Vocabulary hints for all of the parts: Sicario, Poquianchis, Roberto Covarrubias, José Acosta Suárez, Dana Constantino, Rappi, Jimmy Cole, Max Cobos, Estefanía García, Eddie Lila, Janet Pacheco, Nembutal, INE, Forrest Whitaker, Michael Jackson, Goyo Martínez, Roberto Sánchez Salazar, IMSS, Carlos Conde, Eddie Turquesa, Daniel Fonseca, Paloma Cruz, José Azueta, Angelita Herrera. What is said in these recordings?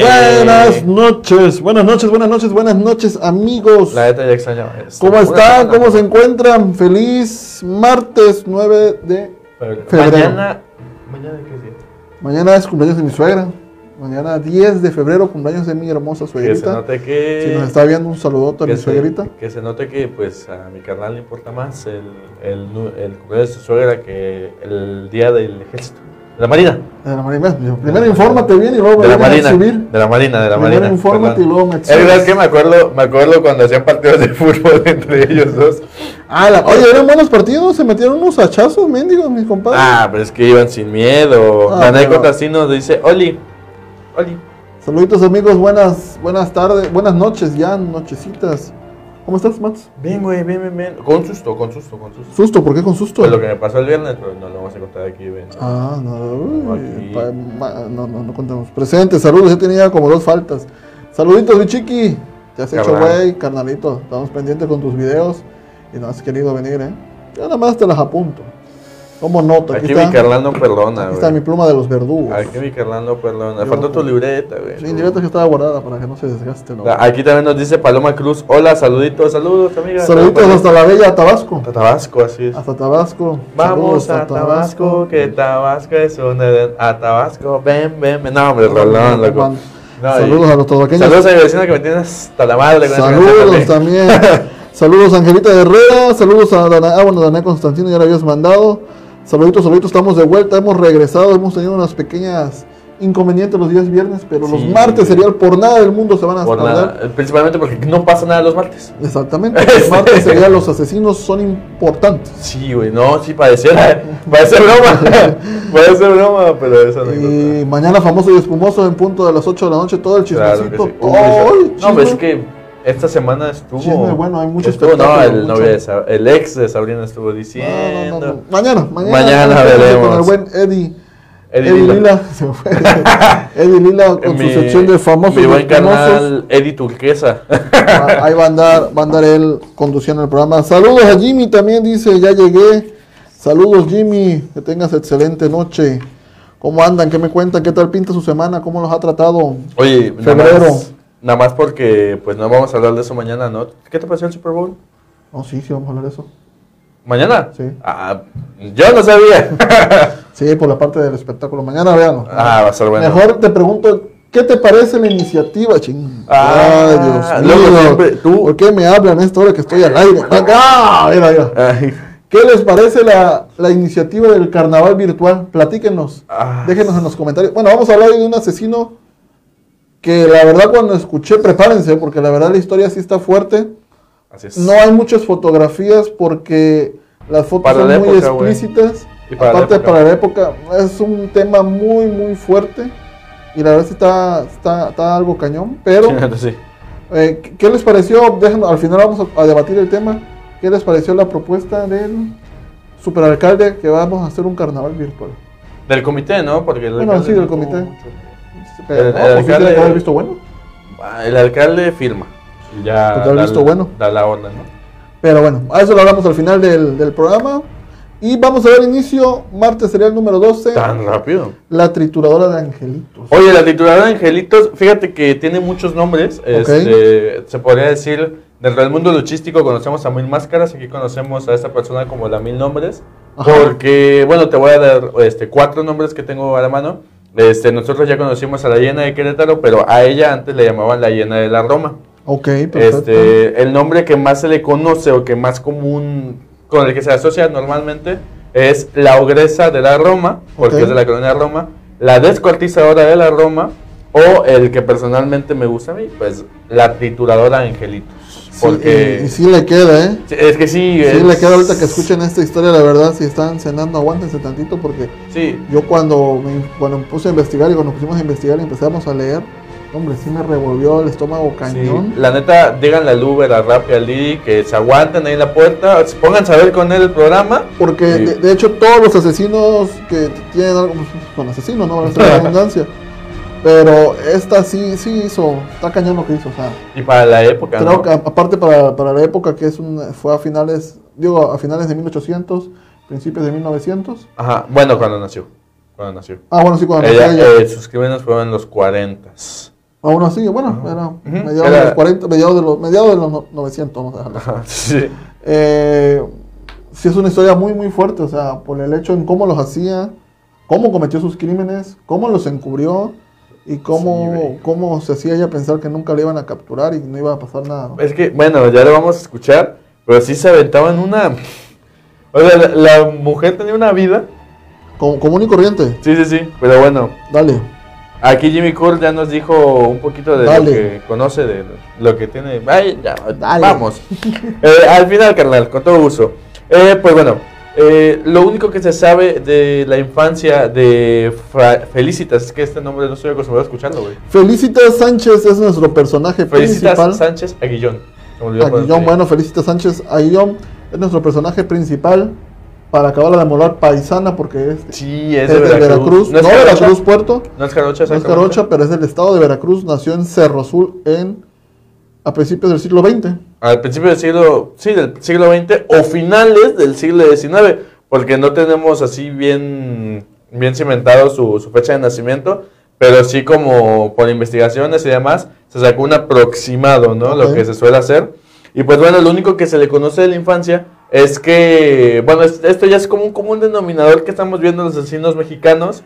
Buenas noches, amigos. La neta ya extrañaba esto. ¿Cómo están? ¿Cómo se encuentran? Feliz martes 9 de febrero. ¿Mañana qué día? Mañana es cumpleaños de mi suegra. Mañana 10 de febrero, cumpleaños de mi hermosa suegrita. Que se note que... Si nos está viendo, un saludote a mi suegrita. Que se note que pues a mi carnal le importa más el cumpleaños de su suegra que el día del ejército. De la Marina. De la Marina. Primero infórmate bien y luego de la Marina. De la Marina. Primero infórmate y luego me exhibes. Es verdad que me acuerdo cuando hacían partidos de fútbol entre ellos dos. Oye, eran buenos partidos, se metieron unos hachazos, mendigos, mis compadres. Pero es que iban sin miedo. La anécdota así nos dice, Oli. Saluditos, amigos, buenas tardes, buenas noches ya, nochecitas. ¿Cómo estás, Max? Bien, güey, bien. Con susto. ¿Susto? ¿Por qué con susto? Pues lo que me pasó el viernes, pero no lo vamos a contar aquí, güey. No contamos. Presente, saludos, yo tenía como 2 faltas. Saluditos, mi chiqui. Te has hecho, güey, carnalito. Estamos pendientes con tus videos y no has querido venir, ¿eh? Yo nada más te las apunto. Como nota. Aquí mi carnal no perdona, güey. Está mi pluma de los verdugos. Aquí mi carnal no perdona. Faltó tu libreta, güey. Sí, libreta que estaba guardada para que no se desgaste, ¿no? Aquí también nos dice Paloma Cruz. Hola, saluditos, amiga. Saluditos hasta la bella Tabasco. Hasta Tabasco, así es. Hasta Tabasco. Vamos a Tabasco, que Tabasco es un Edén. A Tabasco, ven. No, hombre, Rolón, loco. Saludos a los tabaqueños. Saludos a mi vecina que me tiene hasta la madre. Saludos también. Saludos a Angelita Herrera. Saludos a Dana Constantino, ya la habías mandado. Saluditos, estamos de vuelta, hemos regresado, hemos tenido unas pequeñas inconvenientes los días viernes, pero sí, los martes sería por nada del mundo se van a tardar. Principalmente porque no pasa nada los martes. Exactamente, los martes serían los asesinos son importantes. Sí, güey, no, sí parece broma, pero eso no importa. Y mañana famoso y espumoso en punto de las 8 de la noche, todo el chismecito. Claro que sí. No, pero es que... Esta semana estuvo... Chisme, bueno, hay mucho espectáculo. No, el ex de Sabrina estuvo diciendo... No. Mañana veremos. Con el buen Eddie Lila. Se fue. Eddie Lila con su sección de famosos. Mi buen canal Eddie Turquesa. Ahí va a andar él conduciendo el programa. Saludos a Jimmy también, dice, ya llegué. Saludos, Jimmy, que tengas excelente noche. ¿Cómo andan? ¿Qué me cuentan? ¿Qué tal pinta su semana? ¿Cómo los ha tratado? Oye, febrero. Nada más porque, pues, no vamos a hablar de eso mañana, ¿no? ¿Qué te pareció el Super Bowl? Oh, sí, vamos a hablar de eso. ¿Mañana? Sí. Yo no sabía. Sí, por la parte del espectáculo. Mañana, veamos. Va a ser bueno. Mejor te pregunto, ¿qué te parece la iniciativa, ching? Ay, Dios mío. Siempre, ¿tú? ¿Por qué me hablan esto ahora que estoy al aire? Mira. ¿Qué les parece la iniciativa del carnaval virtual? Platíquenos. Déjenos en los comentarios. Bueno, vamos a hablar de un asesino... Que la verdad cuando escuché, prepárense, porque la verdad la historia sí está fuerte. Así es. No hay muchas fotografías porque las fotos son muy explícitas. Aparte para la época es un tema muy muy fuerte y la verdad sí está algo cañón. Pero sí. ¿Qué les pareció? Déjenos, al final vamos a debatir el tema. ¿Qué les pareció la propuesta del superalcalde que vamos a hacer un carnaval virtual? Del comité, ¿no? Porque del comité. ¿El alcalde visto bueno? El alcalde firma. Ya da, visto bueno. Da la orden, ¿no? Pero bueno, a eso lo hablamos al final del programa. Y vamos a dar inicio. Martes sería el número 12. ¿Tan rápido? La trituradora de angelitos. Oye, la trituradora de angelitos, fíjate que tiene muchos nombres. Okay. Se podría decir, dentro del mundo luchístico conocemos a Mil Máscaras. Aquí conocemos a esta persona como la Mil Nombres. Ajá. Porque, bueno, te voy a dar 4 nombres que tengo a la mano. Nosotros ya conocimos a la Hiena de Querétaro, pero a ella antes le llamaban la Hiena de la Roma. Ok, perfecto. El nombre que más se le conoce o que más común, con el que se asocia normalmente, es la Ogresa de la Roma, porque es de la colonia Roma, la Descuartizadora de la Roma, o el que personalmente me gusta a mí, pues la Trituradora de Angelitos. Porque... Y sí le queda, ¿eh? Es que sí. Sí le queda ahorita que escuchen esta historia, la verdad, si están cenando, aguántense tantito porque sí. Yo cuando me puse a investigar y cuando nos pusimos a investigar y empezamos a leer, hombre, sí me revolvió el estómago cañón. Sí. La neta, díganle al Uber, al Rappi, al Didi, que se aguanten ahí en la puerta, se pongan a ver con él el programa. Porque sí. de hecho todos los asesinos que tienen algo con asesinos, ¿no? La abundancia. Pero esta sí hizo, está cañón lo que hizo, o sea. Y para la época, creo, ¿no? Que aparte para la época que fue a finales de 1800, principios de 1900. Ajá, bueno, cuando nació. Ah, bueno, sí, cuando nació. Sus crímenes fueron en los 40s. Aún así, bueno, era mediados de los 40, mediados de los 900, vamos a dejarlo. Ajá, sí. Sí, es una historia muy, muy fuerte, o sea, por el hecho en cómo los hacía, cómo cometió sus crímenes, cómo los encubrió y cómo se hacía ella pensar que nunca le iban a capturar y no iba a pasar nada. Es que, bueno, ya lo vamos a escuchar, pero sí se aventaban una... O sea, la mujer tenía una vida... Común y corriente. Sí, sí, sí, pero bueno. Dale. Aquí Jimmy Cole ya nos dijo un poquito de lo que conoce, de lo que tiene. Ay, ya, vamos. Al final, carnal, con todo uso. Pues bueno, lo único que se sabe de la infancia de Felicitas, es que este nombre no estoy acostumbrado a escuchando, güey. Felicitas Sánchez es nuestro personaje principal. Felicitas Sánchez Aguillón. Aguillón, bueno, Felicitas Sánchez Aguillón es nuestro personaje principal. Para acabar de enamorar, paisana, porque es, sí, es de Veracruz. No, Veracruz Puerto. No es Jarocha, no es Jarocha, pero es del estado de Veracruz. Nació en Cerro Azul a principios del siglo XX. Al principio del siglo, sí, del siglo XX o finales del siglo XIX, porque no tenemos así bien cimentado su fecha de nacimiento, pero sí como por investigaciones y demás, se sacó un aproximado, ¿no? Okay. Lo que se suele hacer. Y pues bueno, lo único que se le conoce de la infancia... Es que, bueno, esto ya es como un común denominador que estamos viendo en los asesinos mexicanos,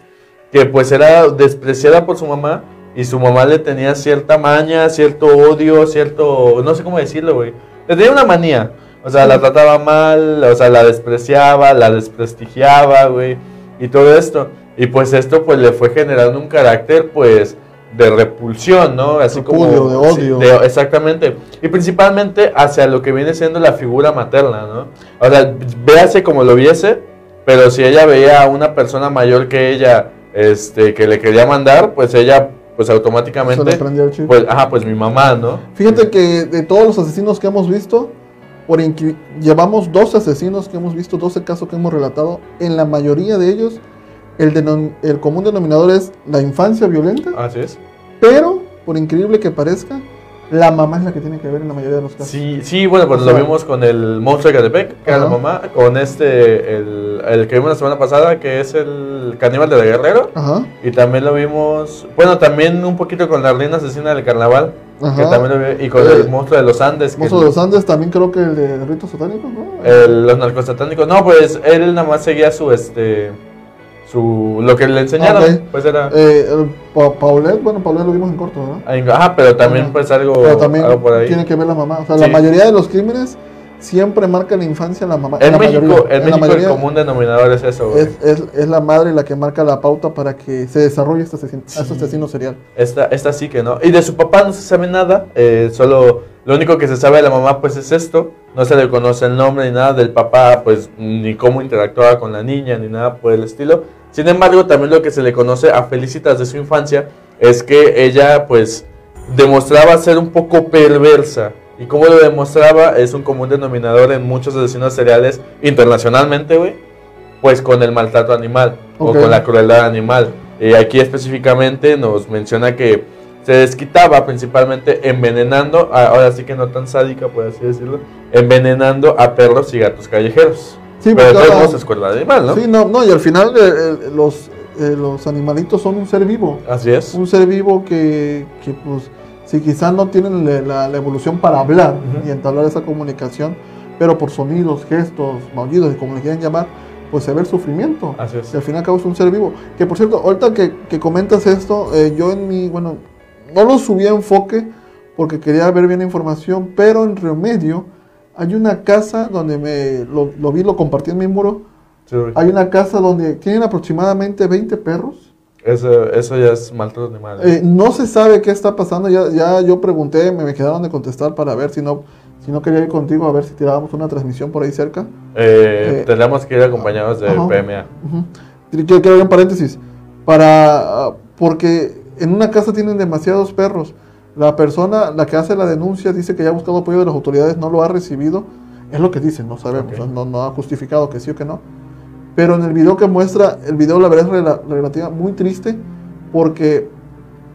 que pues era despreciada por su mamá, y su mamá le tenía cierta maña, cierto odio, cierto, no sé cómo decirlo, güey. Le tenía una manía, o sea, la trataba mal, o sea, la despreciaba, la desprestigiaba, güey, y todo esto. Y pues esto pues le fue generando un carácter, pues, de repulsión, ¿no? Así repudio, como de odio. Sí, exactamente. Y principalmente hacia lo que viene siendo la figura materna, ¿no? O sea, véase como lo viese, pero si ella veía a una persona mayor que ella, que le quería mandar, pues ella, pues automáticamente... Se le prendía el chip. Pues, ajá, pues mi mamá, ¿no? Fíjate que de todos los asesinos que hemos visto, llevamos 12 asesinos que hemos visto, 12 casos que hemos relatado, en la mayoría de ellos... El común denominador es la infancia violenta. Así es. Pero, por increíble que parezca, la mamá es la que tiene que ver en la mayoría de los casos. Sí, sí, bueno, pues lo vimos con el monstruo de Catepec, que era la mamá, con el que vimos la semana pasada, que es el caníbal de Guerrero. Ajá. Y también lo vimos, bueno, también un poquito con la reina asesina del carnaval. Ajá. Que también lo vi, y con el monstruo de los Andes. Monstruo de los Andes, también creo que el de ritos satánicos, ¿no? Los narcosatánicos. No, pues él nada más seguía lo que le enseñaron, pues era... Paulette, bueno, Paulette lo vimos en corto, ¿verdad? Ajá, pero también pues algo por ahí. Tiene que ver la mamá, o sea, sí. La mayoría de los crímenes siempre marca la infancia la mamá. En México el común denominador es eso, güey. Es la madre la que marca la pauta para que se desarrolle este asesino, sí. Este asesino serial. Esta sí que no. Y de su papá no se sabe nada, solo... Lo único que se sabe de la mamá pues es esto, no se le conoce el nombre ni nada del papá, pues ni cómo interactuaba con la niña ni nada por el estilo. Sin embargo, también lo que se le conoce a Felicitas de su infancia es que ella pues demostraba ser un poco perversa, y como lo demostraba es un común denominador en muchos asesinos seriales internacionalmente, güey, pues con el maltrato animal o con la crueldad animal. Y aquí específicamente nos menciona que se desquitaba principalmente envenenando, ahora sí que no tan sádica, por así decirlo, envenenando a perros y gatos callejeros. Sí, pero no se escuela de animal, ¿no? Sí, no, y al final los animalitos son un ser vivo. Así es. Un ser vivo que pues, si quizás no tienen la evolución para hablar y entablar esa comunicación, pero por sonidos, gestos, maullidos, como le quieran llamar, pues se ve el sufrimiento. Así es. Y al final causa un ser vivo. Que por cierto, ahorita que comentas esto, yo en mi, bueno... No lo subí a Enfoque porque quería ver bien la información, pero en Río Medio hay una casa donde lo compartí en mi muro. Sí, hay una casa donde tienen aproximadamente 20 perros. Eso ya es maltrato animal. No se sabe qué está pasando, ya yo pregunté, me quedaron de contestar para ver si no quería ir contigo, a ver si tirábamos una transmisión por ahí cerca. Tendríamos que ir acompañados de PMA. Quiero abrir un paréntesis, porque... En una casa tienen demasiados perros. La persona, la que hace la denuncia, dice que ya ha buscado apoyo de las autoridades, no lo ha recibido. Es lo que dicen, no sabemos, no ha justificado que sí o que no. Pero en el video que muestra, el video la verdad es relativa muy triste, porque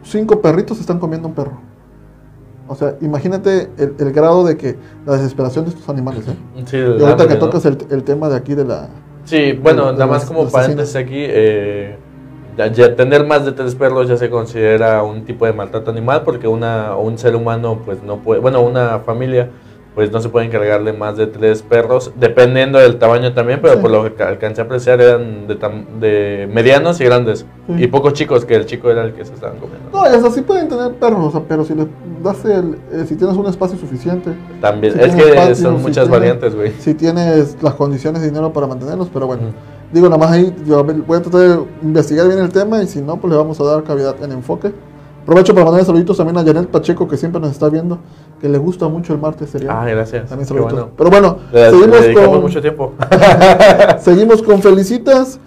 5 perritos están comiendo un perro. O sea, imagínate el grado de que la desesperación de estos animales. Sí, y ahorita hambre, que tocas el tema de aquí de la... Sí, bueno, nada más como paréntesis aquí... Ya tener más de 3 perros ya se considera un tipo de maltrato animal, porque un ser humano pues no puede, bueno, una familia pues no se puede encargarle más de 3 perros, dependiendo del tamaño también, pero sí, por lo que alcancé a apreciar eran de medianos y grandes, sí, y pocos chicos, que el chico era el que se estaban comiendo. No, y hasta sí pueden tener perros, o sea, pero si les das si tienes un espacio suficiente. También, si es que espacio, son muchas variantes, güey. Si tienes las condiciones de dinero para mantenerlos, pero bueno. Digo, nada más ahí, yo voy a tratar de investigar bien el tema y si no, pues le vamos a dar cavidad en Enfoque. Aprovecho para mandarle saluditos también a Janet Pacheco, que siempre nos está viendo, que le gusta mucho el martes serial. Ah, gracias. También saluditos. Bueno. Pero bueno, seguimos con mucho tiempo. Seguimos con Felicitas.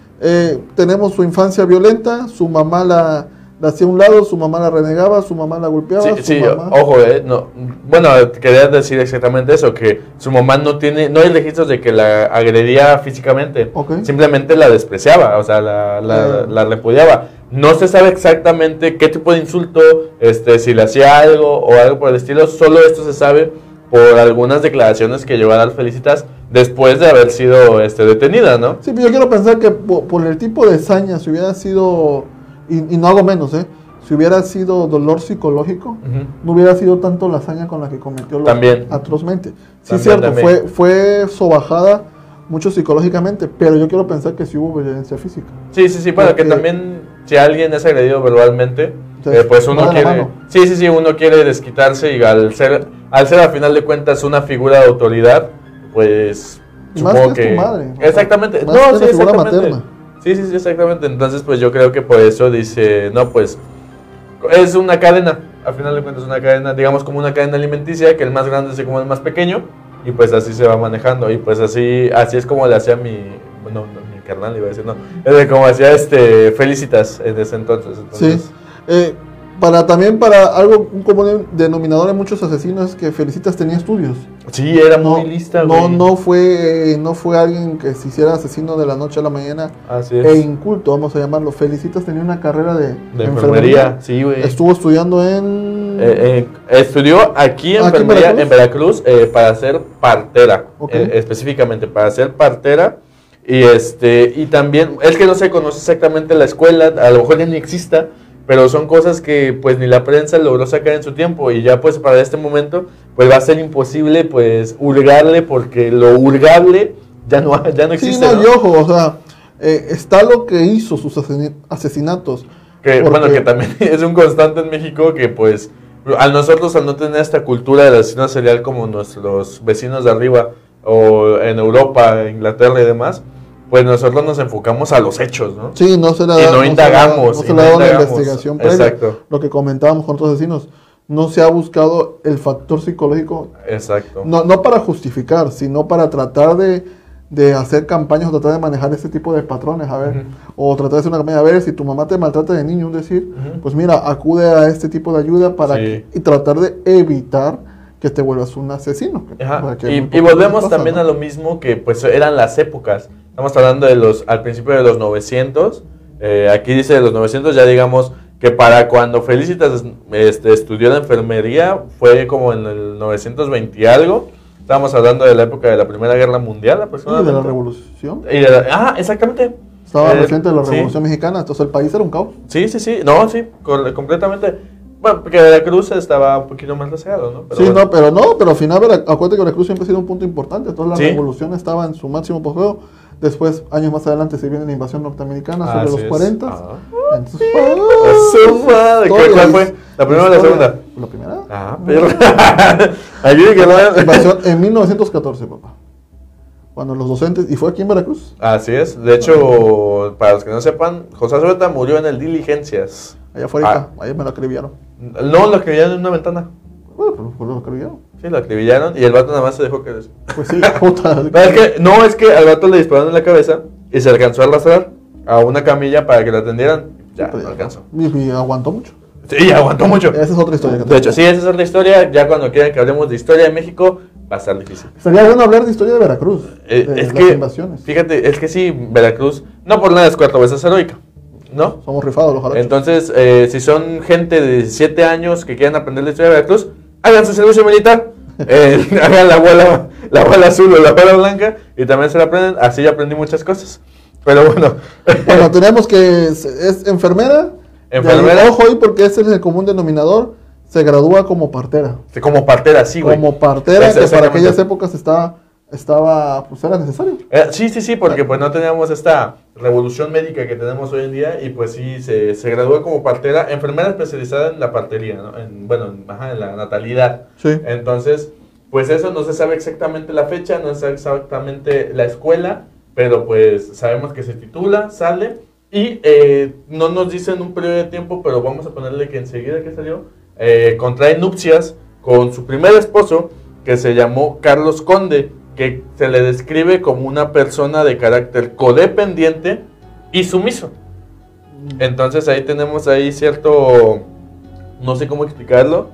Tenemos su infancia violenta, su mamá la hacía a un lado, su mamá la renegaba, su mamá la golpeaba. Sí, sí, mamá... ojo, no, bueno, quería decir exactamente eso, que su mamá no hay registros de que la agredía físicamente, okay, simplemente la despreciaba, o sea, la repudiaba. No se sabe exactamente qué tipo de insulto, si le hacía algo o algo por el estilo, solo esto se sabe por algunas declaraciones que llevó a dar Felicitas después de haber sido detenida, ¿no? Sí, pero yo quiero pensar que por el tipo de hazaña, si hubiera sido... Y no hago menos, si hubiera sido dolor psicológico, no hubiera sido tanto la hazaña con la que cometió atrozmente. Sí, también, cierto, también. Fue sobajada mucho psicológicamente, pero yo quiero pensar que sí hubo violencia física. Sí, sí, sí, porque también si alguien es agredido verbalmente, pues uno quiere... Sí, sí, sí, uno quiere desquitarse y al ser a final de cuentas una figura de autoridad, pues... Supongo más que es tu madre. Exactamente. Más no, sí, figura materna. Sí, sí, sí, exactamente. Entonces, pues yo creo que por eso dice, no, pues es una cadena, al final de cuentas es una cadena, digamos como una cadena alimenticia, que el más grande se come al más pequeño, y pues así se va manejando, y pues así es como le hacía mi carnal, iba a decir, no, es como hacía Felicitas en ese entonces. Sí, para algo, un común denominador en muchos asesinos es que Felicitas tenía estudios. Sí, era muy lista, güey. No fue alguien que se hiciera asesino de la noche a la mañana. Así es. E inculto, vamos a llamarlo. Felicitas tenía una carrera de enfermería. Sí, güey. Estuvo estudiando en... estudió aquí enfermería en Veracruz, para ser partera. Okay. Específicamente para ser partera. Y, y también, es que no se conoce exactamente la escuela, a lo mejor ya ni exista, pero son cosas que pues ni la prensa logró sacar en su tiempo, y ya pues para este momento pues va a ser imposible pues hurgarle, porque lo hurgable ya no existe. Sí, no, ¿no? Y ojo, o sea, está lo que hizo sus asesinatos. Que, porque... Bueno, que también es un constante en México, que pues a nosotros al no tener esta cultura del asesino serial como nuestros vecinos de arriba, o en Europa, Inglaterra y demás, pues nosotros nos enfocamos a los hechos, ¿no? Sí, no se le da una investigación previa. Exacto. Lo que comentábamos con otros vecinos, no se ha buscado el factor psicológico. Exacto. No para justificar, sino para tratar de hacer campañas, o tratar de manejar este tipo de patrones, a ver, o tratar de hacer una campaña, a ver, si tu mamá te maltrata de niño, decir, pues mira, acude a este tipo de ayuda para y tratar de evitar que te vuelvas un asesino. Ajá. Y volvemos también, ¿no?, a lo mismo, que pues eran las épocas. Estamos hablando de al principio de los 900, aquí dice de los 900, ya digamos que para cuando Felicitas estudió la enfermería fue como en el 920 y algo. Estamos hablando de la época de la Primera Guerra Mundial, aproximadamente. Y de la Revolución. Exactamente. Estaba reciente de la Revolución Mexicana, entonces el país era un caos. Sí, sí, sí, no, sí, completamente. Bueno, porque Veracruz estaba un poquito más rezagado, ¿no? Pero sí, bueno, pero al final, acuérdate que Veracruz siempre ha sido un punto importante. Toda la revolución estaba en su máximo posgrado. Después, años más adelante, se viene la invasión norteamericana sobre los 40. Entonces, ¿cuál fue? ¿La primera o la segunda? La primera. Ah, pero... Invasión en 1914, papá. Cuando los docentes... Y fue aquí en Veracruz. Así es. De hecho, para los que no sepan, José Azueta murió en el Diligencias. Allá afuera, ahí me lo acribillaron. No, lo acribillaron en una ventana. Bueno, pero lo acribillaron. Sí, lo acribillaron y el vato nada más se dejó caer. Pues sí, puta. Es que al vato le dispararon en la cabeza y se alcanzó a arrastrar a una camilla para que la atendieran. Ya, sí, no alcanzó. Y aguantó mucho. Sí, aguantó mucho. Esa es otra historia. De hecho, sí, esa es otra historia. Ya cuando quieran que hablemos de historia de México, va a estar difícil. Sería bueno hablar de historia de Veracruz. Invasiones. Fíjate, es que sí, Veracruz, no por nada es 4 veces heroica, ¿no? Somos rifados los jarachos. Entonces, si son gente de 17 años que quieran aprender la historia de Veracruz, hagan su servicio militar, hagan la bola azul o la bola blanca y también se la aprenden. Así ya aprendí muchas cosas. Pero bueno. Bueno, tenemos que es enfermera. Enfermera. Ojo ahí porque ese es el común denominador. Se gradúa como partera. Como partera, sí, güey. Como partera, es, que para aquellas épocas estaba, pues era necesario. Sí, porque pues no teníamos esta revolución médica que tenemos hoy en día y pues sí, se gradúa como partera, enfermera especializada en la partería, ¿no? En la natalidad. Sí. Entonces, pues eso no se sabe exactamente la fecha, no se sabe exactamente la escuela, pero pues sabemos que se titula, sale y no nos dicen un periodo de tiempo, pero vamos a ponerle que enseguida que salió, contrae nupcias con su primer esposo, que se llamó Carlos Conde, que se le describe como una persona de carácter codependiente y sumiso. Entonces ahí tenemos cierto, no sé cómo explicarlo,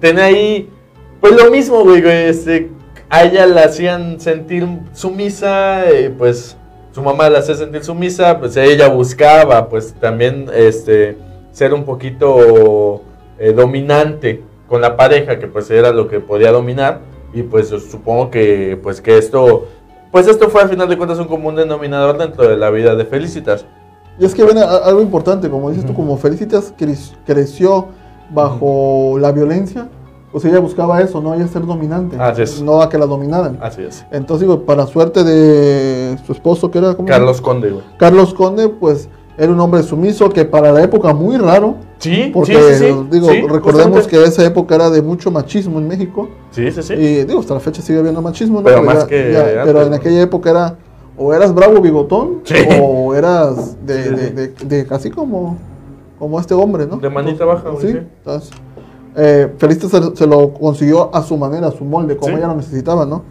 tiene ahí, pues lo mismo, güey, a ella la hacían sentir sumisa, pues su mamá la hacía sentir sumisa, pues ella buscaba, pues también, ser un poquito dominante con la pareja, que pues era lo que podía dominar, y pues supongo que esto fue al final de cuentas un común denominador dentro de la vida de Felicitas. Y es que viene algo importante, como dices tú, como Felicitas creció bajo la violencia, pues ella buscaba eso, no, ella ser dominante, no a que la dominaran. Así es. Entonces, digo, para suerte de su esposo, que era Carlos Conde. Carlos Conde, pues era un hombre sumiso, que para la época muy raro. Sí, porque, recordemos que esa época era de mucho machismo en México. Sí. Y digo, hasta la fecha sigue habiendo machismo, ¿no? Pero pero en aquella época era, o eras bravo bigotón, o eras de casi como este hombre, ¿no? De manita baja, güey. Sí. Entonces, Felicitas se lo consiguió a su manera, a su molde, como ella lo necesitaba, ¿no?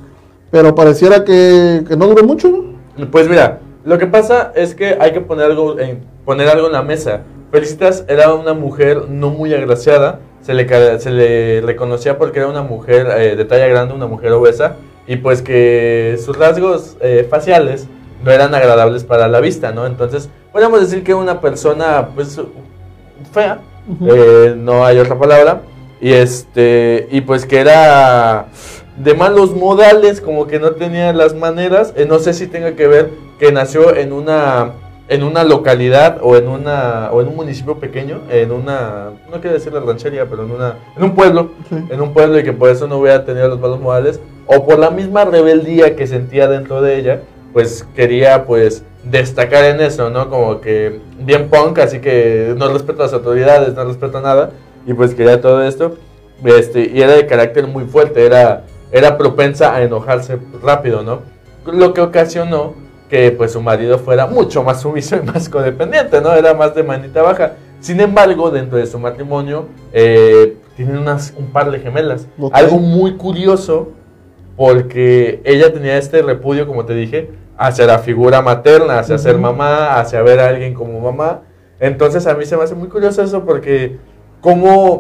Pero pareciera que no duró mucho, ¿no? Pues mira, lo que pasa es que hay que poner algo en la mesa. Felicitas era una mujer no muy agraciada, se le reconocía porque era una mujer de talla grande, una mujer obesa, y pues que sus rasgos faciales no eran agradables para la vista, ¿no? Entonces, podríamos decir que una persona, pues, fea, no hay otra palabra, y pues que era de malos modales, como que no tenía las maneras. No sé si tenga que ver que nació en una localidad o en un municipio pequeño, no quiero decir la ranchería, pero en un pueblo, y que por eso no hubiera tenido los malos modales, o por la misma rebeldía que sentía dentro de ella, pues quería pues destacar en eso, ¿no? Como que bien punk, así que no respeto a las autoridades, no respeto nada, y pues quería todo esto, y era de carácter muy fuerte, era propensa a enojarse rápido, ¿no? Lo que ocasionó que pues su marido fuera mucho más sumiso y más codependiente, ¿no? Era más de manita baja. Sin embargo, dentro de su matrimonio tienen un par de gemelas. Okay. Algo muy curioso, porque ella tenía este repudio, como te dije, hacia la figura materna, hacia ser mamá, hacia ver a alguien como mamá. Entonces a mí se me hace muy curioso eso, porque cómo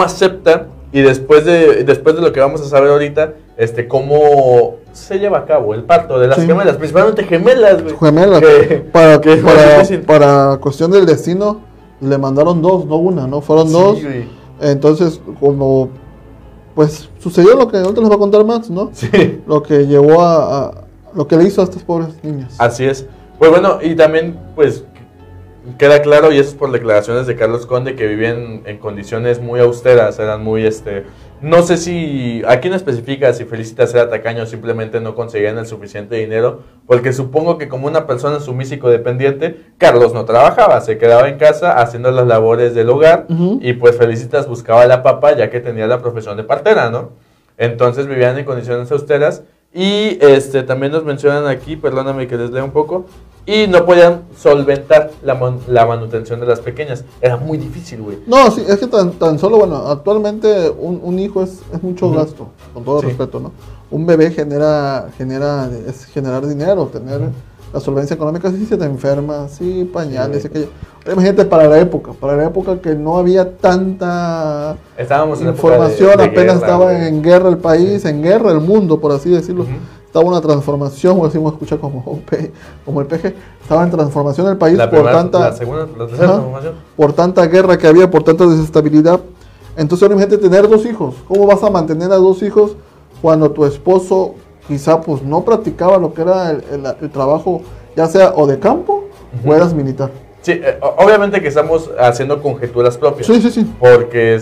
acepta, y después de lo que vamos a saber ahorita, cómo se lleva a cabo el parto de las gemelas, principalmente gemelas, güey. Gemelas, para cuestión del destino, le mandaron dos, no una, ¿no? Fueron dos, güey. Entonces, como, pues, sucedió lo que ahorita les va a contar Max, ¿no? Sí. Lo que llevó a lo que le hizo a estas pobres niñas. Así es. Pues bueno, y también, pues, queda claro, y eso es por declaraciones de Carlos Conde, que vivían en condiciones muy austeras, eran muy, no sé si, aquí no especifica si Felicitas era tacaño o simplemente no conseguían el suficiente dinero, porque supongo que como una persona sumisa y codependiente, Carlos no trabajaba, se quedaba en casa haciendo las labores del hogar, y pues Felicitas buscaba la papa, ya que tenía la profesión de partera, ¿no? Entonces vivían en condiciones austeras, y también nos mencionan aquí, perdóname que les lea un poco, y no podían solventar la manutención de las pequeñas. Era muy difícil, güey. No, sí, es que tan solo, bueno, actualmente un hijo es mucho gasto, con todo respeto, ¿no? Un bebé es generar dinero, tener la solvencia económica, si se te enferma, si pañales, aquello. Imagínate para la época que no había tanta información, en la época apenas estaba en guerra el país, en guerra el mundo, por así decirlo. Estaba una transformación, o así vamos a escuchar como el peje, estaba en transformación el país por tanta guerra que había, por tanta desestabilidad. Entonces, obviamente, tener dos hijos, ¿cómo vas a mantener a dos hijos cuando tu esposo quizá pues no practicaba lo que era el trabajo, ya sea o de campo o eras militar. Sí, obviamente que estamos haciendo conjeturas propias. Sí, sí, sí. Porque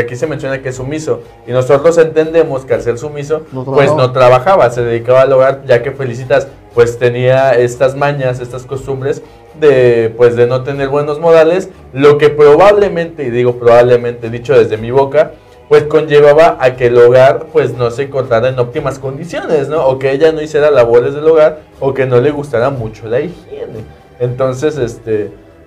aquí se menciona que es sumiso. Y nosotros entendemos que al ser sumiso, no pues no trabajaba, se dedicaba al hogar, ya que Felicitas pues tenía estas mañas, estas costumbres de no tener buenos modales, lo que probablemente, y digo probablemente dicho desde mi boca, pues conllevaba a que el hogar pues no se encontrara en óptimas condiciones, ¿no? O que ella no hiciera labores del hogar, o que no le gustara mucho la higiene. Entonces,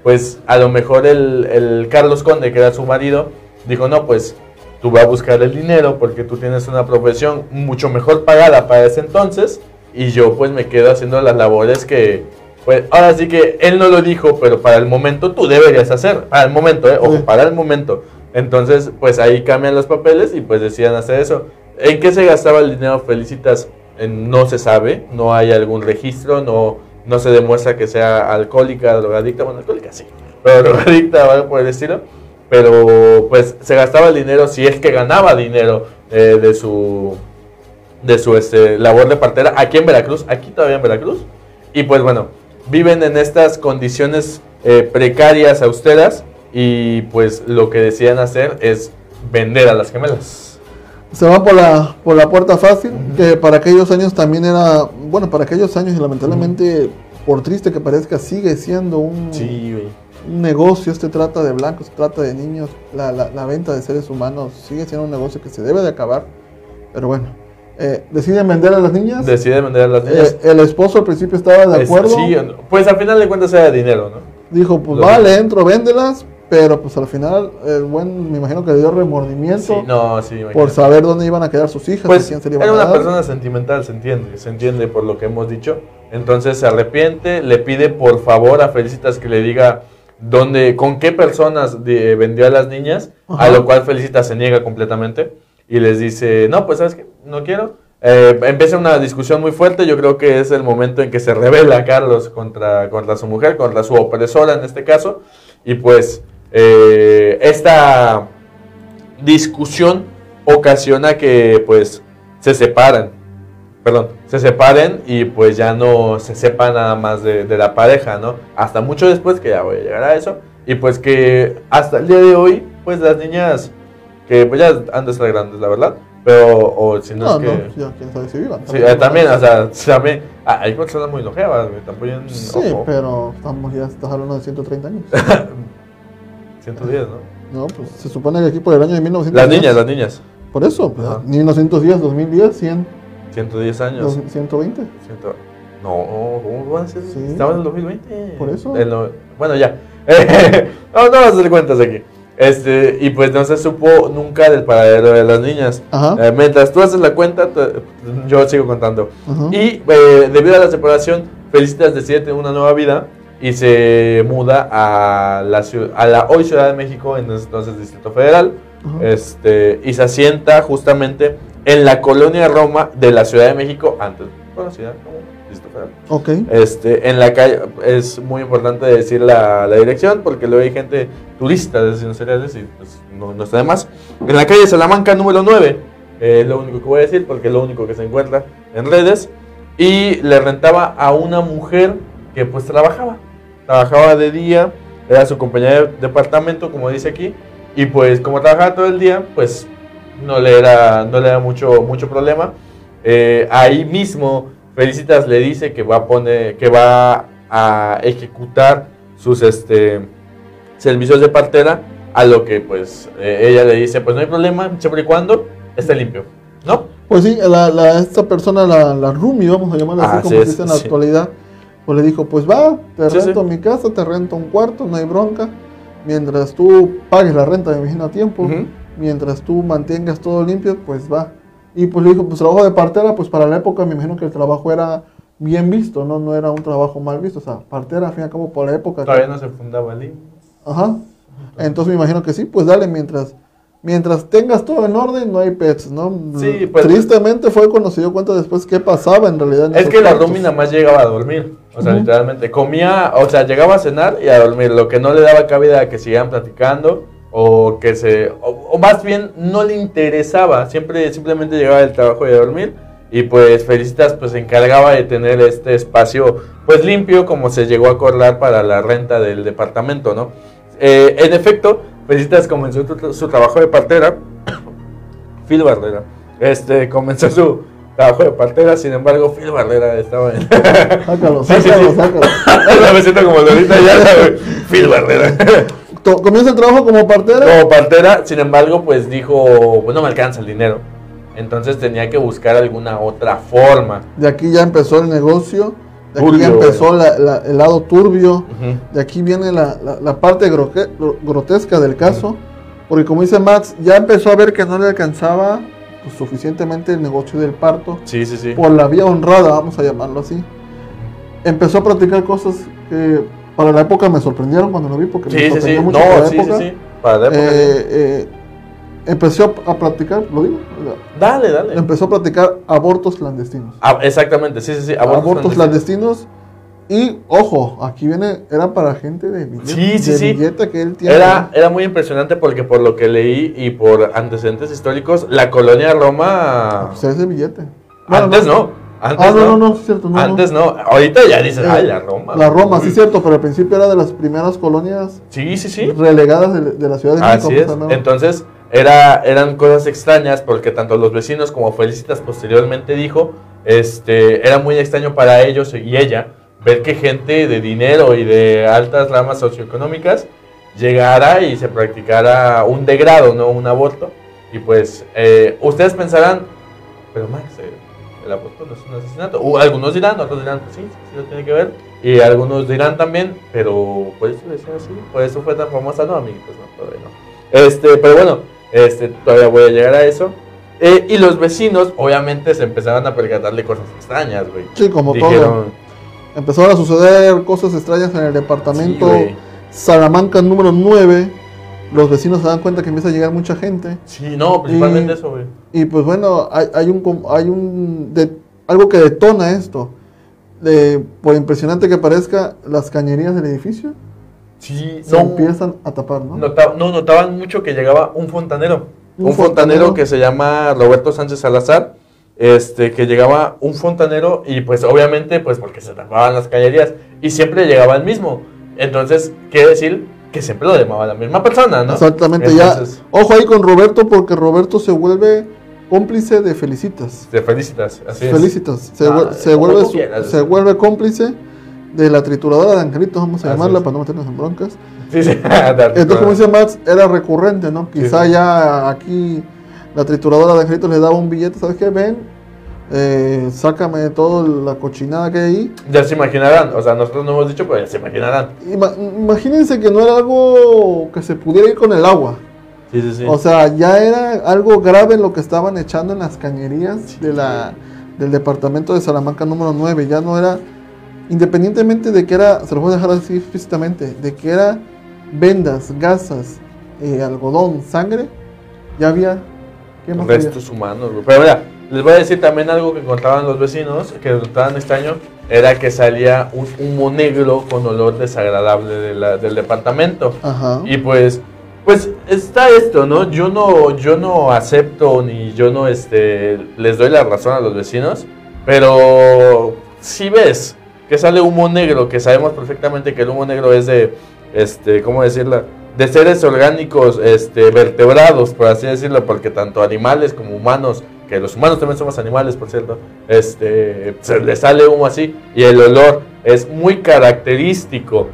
pues a lo mejor el Carlos Conde, que era su marido, dijo, no, pues tú vas a buscar el dinero porque tú tienes una profesión mucho mejor pagada para ese entonces y yo pues me quedo haciendo las labores que, pues ahora sí que él no lo dijo, pero para el momento tú deberías hacer, para el momento, ojo, para el momento. Entonces, pues ahí cambian los papeles y pues decían hacer eso. ¿En qué se gastaba el dinero, Felicitas? No se sabe, no hay algún registro, no se demuestra que sea alcohólica, drogadicta, bueno, alcohólica sí, pero drogadicta, ¿vale? Por el estilo, pero pues se gastaba el dinero, si es que ganaba dinero de su labor de partera, aquí en Veracruz, aquí todavía en Veracruz, y pues bueno, viven en estas condiciones precarias, austeras, y pues lo que decían hacer es vender a las gemelas. Se va por la puerta fácil, que para aquellos años también era, bueno, para aquellos años y lamentablemente, por triste que parezca, sigue siendo un negocio, trata de blancos, trata de niños, la venta de seres humanos sigue siendo un negocio que se debe de acabar, pero bueno, deciden vender a las niñas. Deciden vender a las niñas. El esposo al principio estaba de acuerdo. Sí, pues al final de cuentas era de dinero, ¿no? Dijo, pues vale, entro, véndelas. Pero pues al final, me imagino que le dio remordimiento por saber dónde iban a quedar sus hijas. Pues quién se le iba a dar. Era una persona sentimental, se entiende por lo que hemos dicho. Entonces se arrepiente, le pide por favor a Felicitas que le diga con qué personas vendió a las niñas, a lo cual Felicitas se niega completamente y les dice, no, pues sabes qué, no quiero. Empieza una discusión muy fuerte, yo creo que es el momento en que se revela Carlos contra su mujer, contra su opresora en este caso, y pues... esta discusión ocasiona que pues se separen y pues ya no se sepa nada más de la pareja, ¿no? Hasta mucho después, que ya voy a llegar a eso, y pues que hasta el día de hoy pues las niñas que pues ya han de estar grandes, la verdad, pero ya quién sabe si vivan también, o sea, también hay personas muy longevas, pero estamos ya hasta hablando de 130 años. 110, ¿no? No, pues se supone que aquí por el año de 1910. Las niñas. Por eso, pues, 1910, 2010, 100. 110 años. 120. No, ¿cómo van a ser? Sí. Estaba en el 2020. Por eso. Bueno, ya. No vamos a hacer cuentas aquí. Y pues no se supo nunca del paradero de las niñas. Mientras tú haces la cuenta, yo sigo contando. Y debido a la separación, Felicitas decide tener una nueva vida. Y se muda a la hoy Ciudad de México, entonces Distrito Federal, y se asienta justamente en la colonia Roma de la Ciudad de México, antes conocida como Distrito Federal. En la calle, es muy importante decir la dirección, porque luego hay gente turista de ciencias cereales y pues, no está de más. En la calle Salamanca número 9, lo único que voy a decir, porque es lo único que se encuentra en redes, y le rentaba a una mujer que pues trabajaba de día, era su compañera de departamento, como dice aquí, y pues como trabajaba todo el día, pues no le era mucho problema. Ahí mismo Felicitas le dice que va a ejecutar sus servicios de partera, a lo que pues ella le dice, pues no hay problema, siempre y cuando esté limpio, ¿no? Pues sí, esta persona, la Rumi, vamos a llamarla así, como se dice en la actualidad, pues le dijo, pues va, te rento mi casa, te rento un cuarto, no hay bronca, mientras tú pagues la renta, me imagino, a tiempo, mientras tú mantengas todo limpio, pues va. Y pues le dijo, pues trabajo de partera, pues para la época me imagino que el trabajo era bien visto, no era un trabajo mal visto, o sea, partera al fin y al cabo por la época. Todavía no se fundaba el IMSS. Entonces me imagino que sí, pues dale, mientras tengas todo en orden, no hay pets, ¿no? Sí, pues, tristemente fue cuando se dio cuenta después qué pasaba en realidad. En es que la Rumi nada más llegaba a dormir, o sea, literalmente comía, o sea, llegaba a cenar y a dormir, lo que no le daba cabida a que siguieran platicando o que o más bien no le interesaba, siempre simplemente llegaba del trabajo y a dormir y pues Felicitas pues se encargaba de tener este espacio pues limpio, como se llegó a acordar para la renta del departamento, ¿no? En efecto, Felicitas comenzó su trabajo de partera, Phil Barrera, comenzó su trabajo de partera, sin embargo, Phil Barrera estaba en... Sácalo. La me siento como Lolita ya, ¿sabes? Phil Barrera. ¿Comienza el trabajo como partera? Como partera, sin embargo, pues dijo, bueno, me alcanza el dinero. Entonces tenía que buscar alguna otra forma. De aquí ya empezó el negocio, de aquí ya empezó el lado turbio, de aquí viene la parte grotesca del caso, porque como dice Max, ya empezó a ver que no le alcanzaba pues suficientemente el negocio del parto, por la vía honrada, vamos a llamarlo así. Empezó a practicar cosas que para la época me sorprendieron cuando lo vi, porque me sorprendió mucho para la época. Empezó a practicar, ¿lo digo? Dale. Empezó a practicar abortos clandestinos. Exactamente, abortos clandestinos. Y, ojo, aquí viene, era para gente de billete, que él tiene. Era muy impresionante porque por lo que leí y por antecedentes históricos, la colonia Roma... Pues es de billete. Antes no. Antes no. Ahorita ya dices, ay, la Roma. La Roma, sí es cierto, pero al principio era de las primeras colonias relegadas de la ciudad de México. Así es. Entonces... Eran cosas extrañas porque tanto los vecinos como Felicitas posteriormente dijo, era muy extraño para ellos y ella ver que gente de dinero y de altas ramas socioeconómicas llegara y se practicara un degrado, no un aborto. Y pues ustedes pensarán, pero Max, el aborto no es un asesinato. Algunos dirán, otros dirán, pues sí lo tiene que ver. Y algunos dirán también, pero por eso le decían así, por eso fue tan famosa, no, amiguitos, no, todavía no. Pero bueno. Todavía voy a llegar a eso. Y los vecinos, obviamente, se empezaron a percatar de cosas extrañas, güey. Sí, como todo. Empezaron a suceder cosas extrañas en el departamento Salamanca número 9. Los vecinos se dan cuenta que empieza a llegar mucha gente. Sí, no, principalmente eso, güey. Y pues bueno, hay algo que detona esto. Por impresionante que parezca, las cañerías del edificio. Empiezan a tapar, ¿no? Notaban mucho que llegaba un fontanero. Un fontanero que se llama Roberto Sánchez Salazar, que llegaba un fontanero y pues obviamente pues porque se tapaban las cañerías y siempre llegaba el mismo. Entonces, quiere decir que siempre lo llamaba la misma persona, ¿no? Exactamente. Entonces, ya, ojo ahí con Roberto porque Roberto se vuelve cómplice de Felicitas. Así es. Felicitas. Se vuelve cómplice de la trituradora de angelitos, vamos a llamarla para no meternos en broncas. Entonces, como dice Max, era recurrente, ¿no? Quizá ya aquí la trituradora de angelitos le daba un billete, ¿sabes qué? Ven, sácame de toda la cochinada que hay ahí. Ya se imaginarán, o sea, nosotros no hemos dicho, pero ya se imaginarán. Imagínense que no era algo que se pudiera ir con el agua. O sea, ya era algo grave lo que estaban echando en las cañerías del departamento de Salamanca número 9, ya no era... Independientemente de que era, se los voy a dejar así explícitamente, de que era vendas, gasas, algodón, sangre, ya había restos humanos. Pero mira, les voy a decir también algo que contaban los vecinos, que notaban extraño, era que salía un humo negro con olor desagradable del departamento. Y pues está esto, ¿no? Yo no acepto ni yo no les doy la razón a los vecinos, pero si ves que sale humo negro, que sabemos perfectamente que el humo negro es de, ¿cómo decirlo? De seres orgánicos, vertebrados, por así decirlo, porque tanto animales como humanos, que los humanos también somos animales, por cierto, se le sale humo así, y el olor es muy característico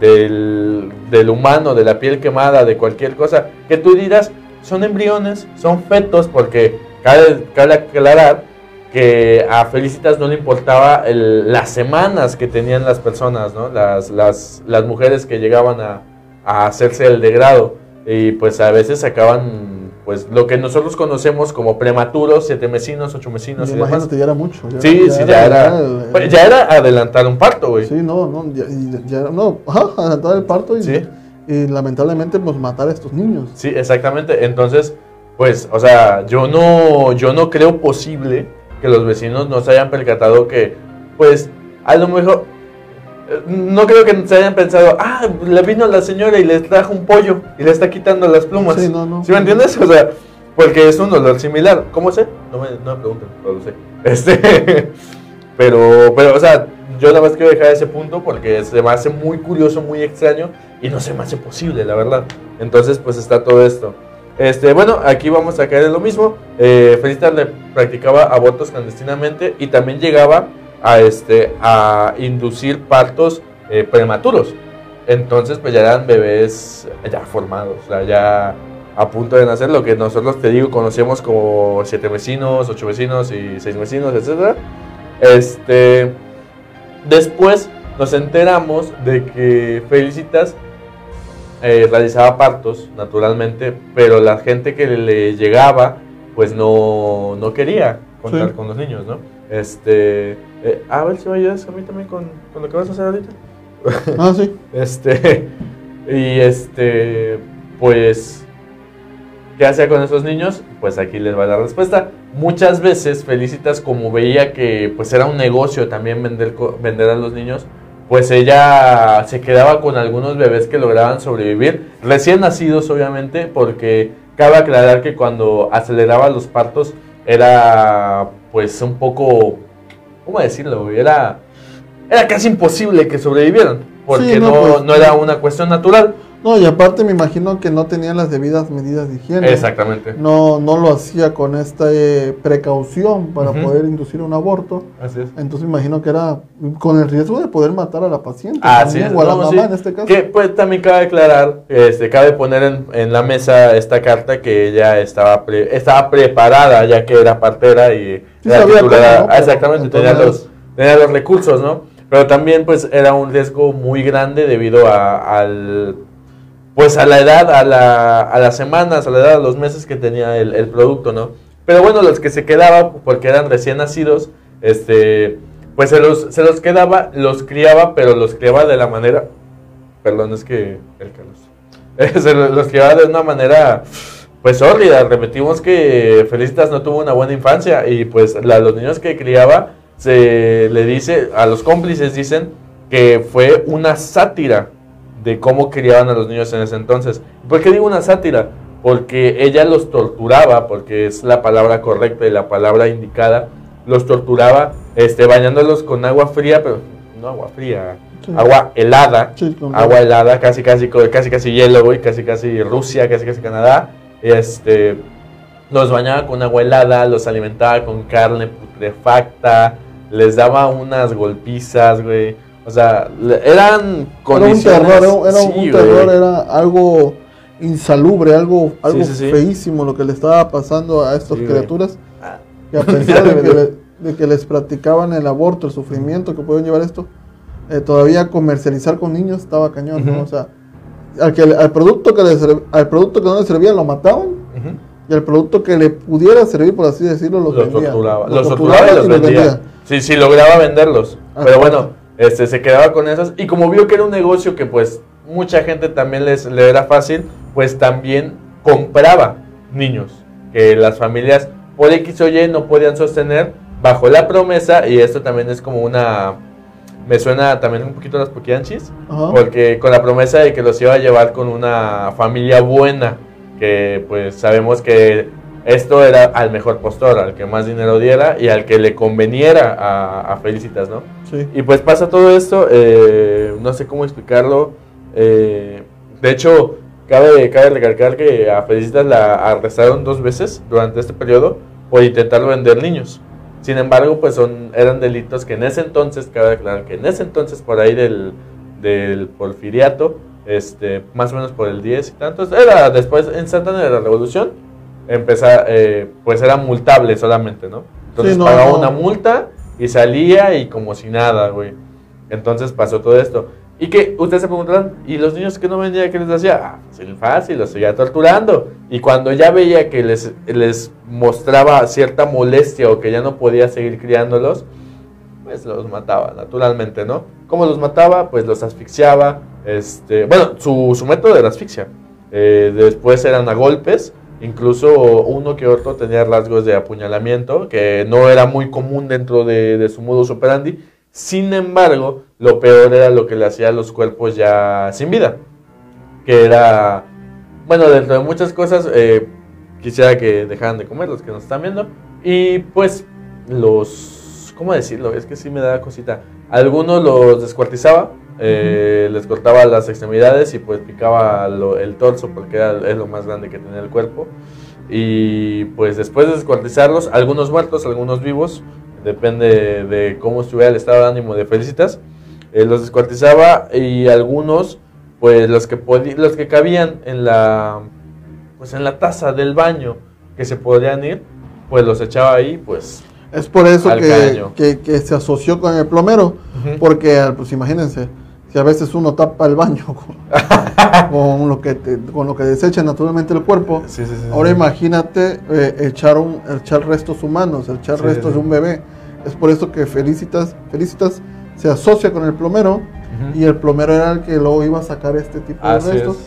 del humano, de la piel quemada, de cualquier cosa, que tú dirás, son embriones, son fetos, porque cabe aclarar que a Felicitas no le importaba las semanas que tenían las personas, ¿no? Las mujeres que llegaban a hacerse el degrado, y pues a veces sacaban pues lo que nosotros conocemos como prematuros, 7 mesinos, 8 mesinos. Imagínate, ya era mucho. Ya era adelantar un parto, güey. Adelantar el parto y lamentablemente pues matar a estos niños. Sí, exactamente. Entonces, pues, o sea, yo no creo posible que los vecinos no se hayan percatado que, pues, a lo mejor, no creo que se hayan pensado, le vino la señora y les trajo un pollo y le está quitando las plumas. ¿Sí me entiendes? O sea, Porque es un dolor similar. ¿Cómo sé? No me pregunten, no lo sé. Pero, o sea, yo nada más quiero dejar ese punto porque se me hace muy curioso, muy extraño y no se me hace posible, la verdad. Entonces, pues está todo esto. Bueno, aquí vamos a caer en lo mismo. Felicitas le practicaba abortos clandestinamente y también llegaba a inducir partos prematuros. Entonces, pues ya eran bebés ya formados, o sea, ya a punto de nacer, lo que nosotros, te digo, conocemos como 7 vecinos, 8 vecinos y 6 vecinos, etc. Después nos enteramos de que Felicitas realizaba partos naturalmente, pero la gente que le llegaba pues no quería contar con los niños, ¿no? A ver si me ayudas a mí también con lo que vas a hacer ahorita. Ah, sí. Pues... ¿Qué hacía con esos niños? Pues aquí les va la respuesta. Muchas veces Felicitas, como veía que pues era un negocio también vender a los niños, pues ella se quedaba con algunos bebés que lograban sobrevivir, recién nacidos obviamente, porque cabe aclarar que cuando aceleraba los partos era pues un poco, ¿cómo decirlo? Era casi imposible que sobrevivieran, porque sí, no era una cuestión natural. No, y aparte me imagino que no tenían las debidas medidas de higiene. Exactamente. No lo hacía con esta precaución para poder inducir un aborto. Así es. Entonces me imagino que era con el riesgo de poder matar a la paciente. Así es. O a la mamá, sí, en este caso. Que pues también cabe aclarar, cabe poner en la mesa esta carta que ella estaba preparada, ya que era partera y sí, era titulada. ¿No? Exactamente, entonces, tenía los recursos, ¿no? Pero también pues era un riesgo muy grande debido a la edad, a las semanas, a la edad, a los meses que tenía el producto, ¿no? Pero bueno, los que se quedaban, porque eran recién nacidos, pues se los quedaba, los criaba, pero los criaba de la manera... Perdón, es que el Carlos... los criaba de una manera, pues, sólida. Repetimos que Felicitas no tuvo una buena infancia y, pues, los niños que criaba, se le dice, a los cómplices dicen que fue una sátira de cómo criaban a los niños en ese entonces. ¿Por qué digo una sátira? Porque ella los torturaba, porque es la palabra correcta y la palabra indicada, los torturaba bañándolos con agua fría, pero no agua fría, sí, agua helada, sí, agua helada, casi hielo, güey, casi Rusia, casi Canadá. Los bañaba con agua helada, los alimentaba con carne putrefacta, les daba unas golpizas, güey. O sea, eran condiciones... Era un terror, era algo insalubre, algo sí, feísimo lo que le estaba pasando a estas criaturas. Y a pesar de que les practicaban el aborto, el sufrimiento que pueden llevar esto, todavía comercializar con niños estaba cañón, ¿no? O sea, al producto que no le servía lo mataban, y al producto que le pudiera servir, por así decirlo, los torturaba y los vendía. Sí, lograba venderlos. Ajá. Pero bueno... se quedaba con esas y como vio que era un negocio que pues mucha gente también le era fácil, pues también compraba niños que las familias por X o Y no podían sostener bajo la promesa, y esto también es como una... me suena también un poquito a las poquianchis, porque con la promesa de que los iba a llevar con una familia buena, que pues sabemos que esto era al mejor postor, al que más dinero diera y al que le conveniera a Felicitas, ¿no? Sí. Y pues pasa todo esto, no sé cómo explicarlo. De hecho, cabe recalcar que a Felicitas la arrestaron 2 veces durante este periodo por intentar vender niños. Sin embargo, pues eran delitos que en ese entonces, cabe aclarar que en ese entonces, por ahí del porfiriato, más o menos por el 10 y tantos, era después en Santana de la Revolución, pues era multable solamente, ¿no? Entonces sí, pagaba una multa y salía y como si nada, güey. Entonces pasó todo esto. Y que ustedes se preguntarán, ¿y los niños que no vendían, qué les hacía? Ah, fácil, los seguía torturando. Y cuando ya veía que les mostraba cierta molestia o que ya no podía seguir criándolos, pues los mataba, naturalmente, ¿no? ¿Cómo los mataba? Pues los asfixiaba. Bueno, su método era asfixia. Después eran a golpes. Incluso uno que otro tenía rasgos de apuñalamiento, que no era muy común dentro de su modus operandi. Sin embargo, lo peor era lo que le hacía a los cuerpos ya sin vida. Que era, bueno, dentro de muchas cosas, Quisiera que dejaran de comer los que nos están viendo. Y pues los... ¿cómo decirlo? Es que sí me da cosita. Algunos los descuartizaba, les cortaba las extremidades y pues picaba el torso porque es lo más grande que tenía el cuerpo. Y pues después de descuartizarlos, algunos muertos, algunos vivos, depende de cómo estuviera el estado de ánimo de Felicitas, los descuartizaba y algunos, pues los que cabían en la, pues, en la taza del baño que se podían ir, pues los echaba ahí, pues... Es por eso que se asoció con el plomero, porque, pues imagínense, si a veces uno tapa el baño con lo que desecha naturalmente el cuerpo, ahora imagínate echar restos humanos, echar restos de un bebé. Es por eso que Felicitas se asocia con el plomero, y el plomero era el que luego iba a sacar este tipo de restos,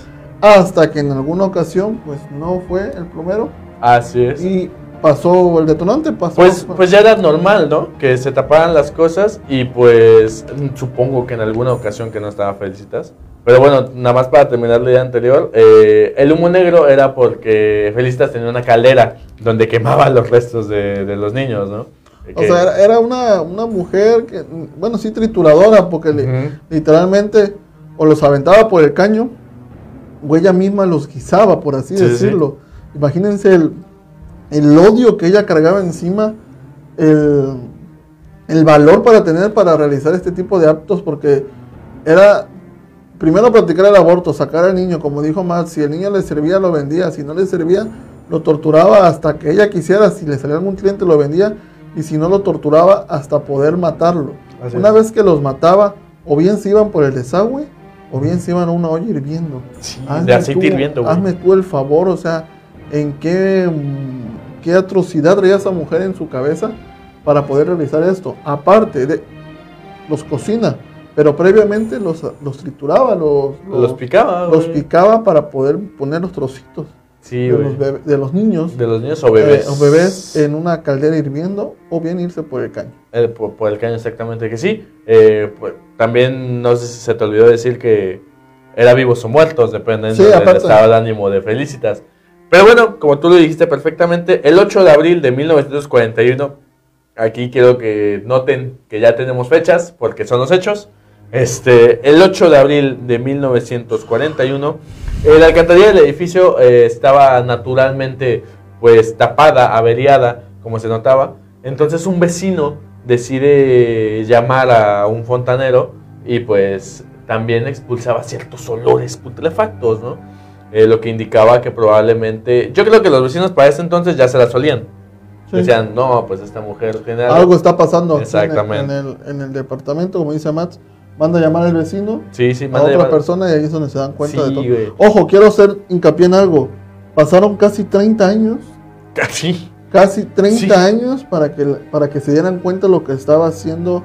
hasta que en alguna ocasión, pues no fue el plomero. Así es. Y pasó el detonante, pasó. Pues ya era normal, ¿no? Que se taparan las cosas y pues supongo que en alguna ocasión que no estaba Felicitas. Pero bueno, nada más para terminar la idea anterior, el humo negro era porque Felicitas tenía una caldera donde quemaba los restos de los niños, ¿no? O sea, era una mujer que, bueno, sí, trituradora, porque literalmente o los aventaba por el caño o ella misma los guisaba, por así decirlo. Sí. Imagínense el odio que ella cargaba encima, el valor para tener para realizar este tipo de actos, porque era primero practicar el aborto, sacar al niño, como dijo Matt, si el niño le servía lo vendía, si no le servía lo torturaba hasta que ella quisiera, si le salía algún cliente lo vendía y si no lo torturaba hasta poder matarlo. Una vez que los mataba, o bien se iban por el desagüe o bien se iban a una olla hirviendo. Sí, de aceite hirviendo, güey. Hazme tú el favor, o sea, ¿en qué atrocidad traía esa mujer en su cabeza para poder realizar esto? Aparte de los cocina, pero previamente los trituraba, los picaba para poder poner los trocitos de los niños o bebés en una caldera hirviendo o bien irse por el caño. Por el caño, exactamente que sí. Pues, también no sé si se te olvidó decir que era vivos o muertos, dependiendo del estado de ánimo de Felicitas. Pero bueno, como tú lo dijiste perfectamente, el 8 de abril de 1941, aquí quiero que noten que ya tenemos fechas, porque son los hechos. El 8 de abril de 1941, la alcantarilla del edificio estaba naturalmente pues tapada, averiada, como se notaba. Entonces un vecino decide llamar a un fontanero y pues también expulsaba ciertos olores putrefactos, ¿no? Lo que indicaba que probablemente... Yo creo que los vecinos para ese entonces ya se la solían. Sí. Decían, no, pues esta mujer tiene algo. Algo está pasando. Exactamente. En el departamento, como dice Matt, manda a llamar al vecino, a otra persona, y ahí es donde se dan cuenta de todo. Ojo, quiero hacer hincapié en algo. Pasaron casi 30 años. Casi 30 años para que se dieran cuenta lo que estaba haciendo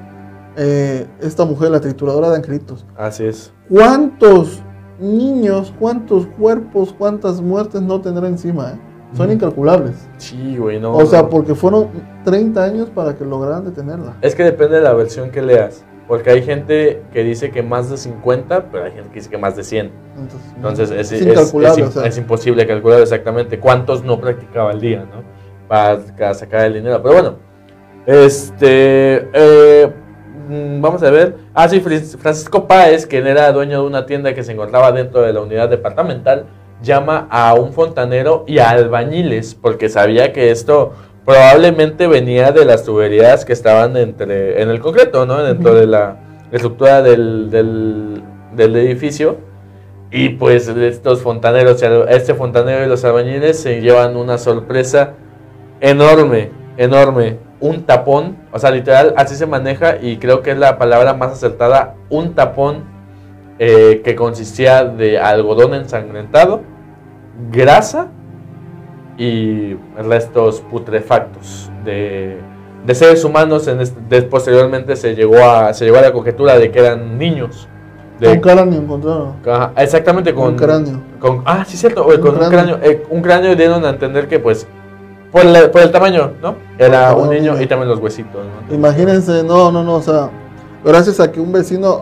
esta mujer, la trituradora de angelitos. Así es. ¿Cuántos niños, cuántos cuerpos, cuántas muertes no tendrá encima, Son incalculables. Sí, güey, no. O sea, porque fueron 30 años para que lograran detenerla. Es que depende de la versión que leas, porque hay gente que dice que más de 50, pero hay gente que dice que más de 100. Entonces es imposible calcular exactamente cuántos no practicaba al día, ¿no? Para sacar el dinero. Pero bueno, vamos a ver. Sí, Francisco Páez, quien era dueño de una tienda que se encontraba dentro de la unidad departamental, llama a un fontanero y a albañiles, porque sabía que esto probablemente venía de las tuberías que estaban en el concreto, ¿no? Dentro de la estructura del edificio. Y pues este fontanero y los albañiles se llevan una sorpresa enorme, enorme. Un tapón, o sea, literal, así se maneja y creo que es la palabra más acertada, un tapón que consistía de algodón ensangrentado, grasa y restos putrefactos de seres humanos. Posteriormente se llegó a la conjetura de que eran niños. Con cráneo encontraron. Exactamente, con un cráneo. Sí, cierto, un cráneo dieron a entender que pues... Por el tamaño, ¿no? Era un niño y también los huesitos, ¿no? Imagínense, no, o sea, gracias a que un vecino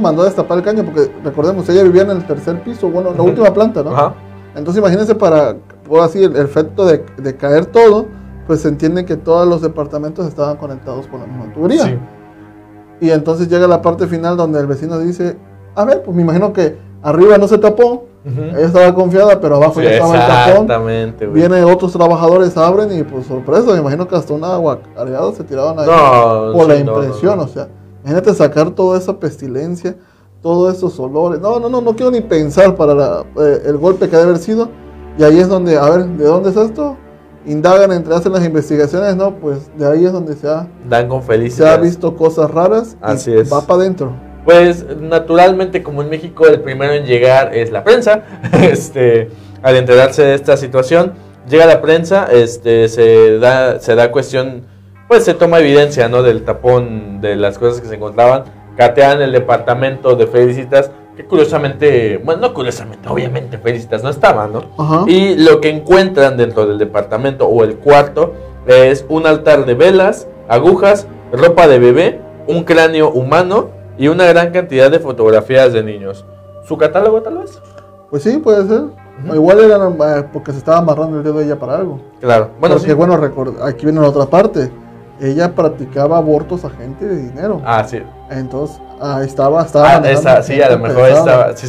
mandó a destapar el caño, porque recordemos, ella vivía en el tercer piso, bueno, en la última planta, ¿no? Entonces imagínense, para así el efecto de caer todo, pues se entiende que todos los departamentos estaban conectados por la misma tubería. Sí. Y entonces llega la parte final donde el vecino dice, a ver, pues me imagino que arriba no se tapó, ella estaba confiada, pero abajo sí, ya estaba el tapón. Vienen otros trabajadores, abren y pues sorpresa, me imagino que hasta un aguacareado se tiraban ahí por la impresión. O sea, imagínate sacar toda esa pestilencia, todos esos olores. No quiero ni pensar para el golpe que debe haber sido. Y ahí es donde, a ver, ¿de dónde es esto? Indagan, hacen las investigaciones, ¿no? Pues de ahí es donde dan con felicidad. Se ha visto cosas raras. Así es. Va para adentro. Pues naturalmente, como en México, el primero en llegar es la prensa. Al enterarse de esta situación, llega la prensa, se da cuestión, pues se toma evidencia, ¿no? Del tapón, de las cosas que se encontraban. Catean el departamento de Felicitas, que curiosamente, bueno, no curiosamente, obviamente Felicitas no estaba, ¿no? Ajá. Y lo que encuentran dentro del departamento o el cuarto es un altar de velas, agujas, ropa de bebé, un cráneo humano y una gran cantidad de fotografías de niños. ¿Su catálogo tal vez? Pues sí, puede ser. O igual era porque se estaba amarrando el dedo de ella para algo. Claro. Bueno, porque, sí, bueno, aquí viene la otra parte. Ella practicaba abortos a gente de dinero. Ah, sí. Entonces, sí, a lo mejor estaba. Si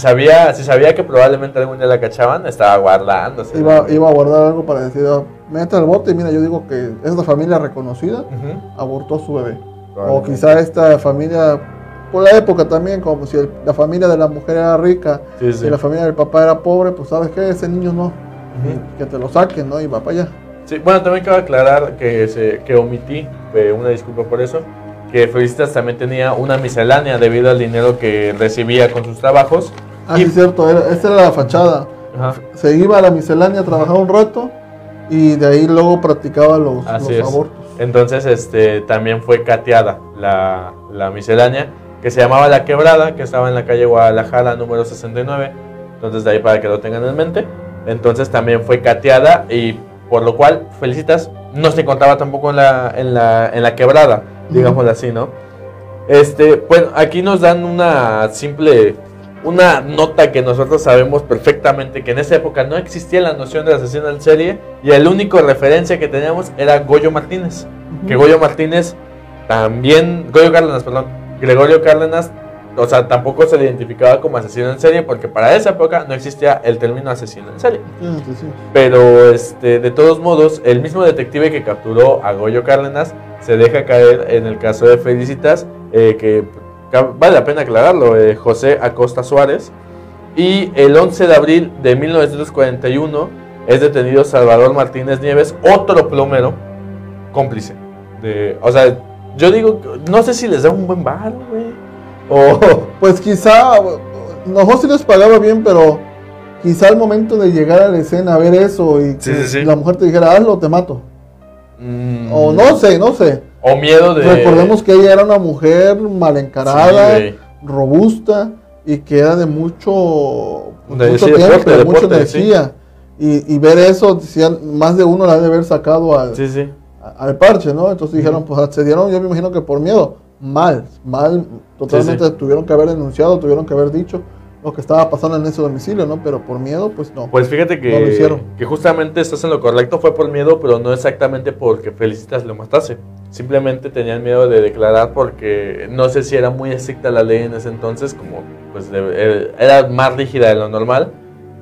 sabía que probablemente algún día la cachaban, estaba guardándose. Iba a guardar algo para decir, mete al bote y mira, yo digo que esta familia reconocida abortó a su bebé. O quizá esta familia, por la época también, como si la familia de la mujer era rica y la familia del papá era pobre, pues sabes que ese niño no, que te lo saquen, ¿no? Y va para allá. Sí, bueno, también cabe aclarar que omití, una disculpa por eso, que Felicitas también tenía una miscelánea debido al dinero que recibía con sus trabajos. Ah, sí, cierto, esa era la fachada. Ajá. Se iba a la miscelánea, trabajaba un rato y de ahí luego practicaba los abortos. Entonces también fue cateada la miscelánea, que se llamaba La Quebrada, que estaba en la calle Guadalajara número 69, entonces de ahí para que lo tengan en mente. Entonces también fue cateada y... por lo cual, Felicitas no se encontraba tampoco en la quebrada, digámoslo así, ¿no? Bueno, aquí nos dan una nota que nosotros sabemos perfectamente, que en esa época no existía la noción de asesino en serie, y el único referencia que teníamos era Goyo Martínez, que Gregorio Cárdenas, o sea, tampoco se le identificaba como asesino en serie porque para esa época no existía el término asesino en serie. Sí. Pero de todos modos, el mismo detective que capturó a Goyo Cárdenas se deja caer en el caso de Felicitas, que vale la pena aclararlo, José Acosta Suárez. Y el 11 de abril de 1941 es detenido Salvador Martínez Nieves, otro plomero cómplice. O sea, yo digo, no sé si les da un buen bar, güey. Pues quizá, no si les pagaba bien, pero quizá al momento de llegar a la escena a ver eso y la mujer te dijera, hazlo, te mato. O no sé. O miedo de... Recordemos que ella era una mujer mal encarada, robusta y que era de mucha energía. Sí. Y ver eso, más de uno la debe haber sacado al parche, ¿no? Entonces dijeron, pues accedieron, yo me imagino que por miedo. Mal, totalmente tuvieron que haber denunciado, tuvieron que haber dicho lo que estaba pasando en ese domicilio, ¿no? Pero por miedo, pues no. Pues fíjate que, no lo hicieron. Que justamente estás en lo correcto, fue por miedo, pero no exactamente porque Felicitas lo matase. Simplemente tenían miedo de declarar porque no sé si era muy estricta la ley en ese entonces, como pues era más rígida de lo normal,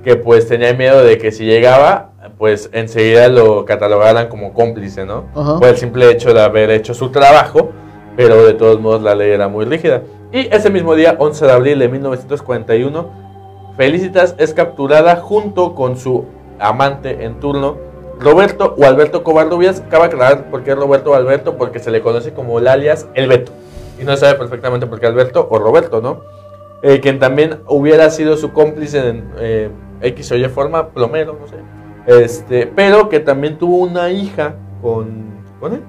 que pues tenía miedo de que si llegaba, pues enseguida lo catalogaran como cómplice, ¿no? Ajá. Por el simple hecho de haber hecho su trabajo. Pero de todos modos la ley era muy rígida. Y ese mismo día, 11 de abril de 1941, Felicitas es capturada junto con su amante en turno, Roberto o Alberto Covarrubias. Cabe aclarar por qué Roberto o Alberto, porque se le conoce como el alias El Beto. Y no sabe perfectamente por qué Alberto o Roberto, ¿no? Quien también hubiera sido su cómplice en X o Y forma, plomero, no sé. Pero que también tuvo una hija con él.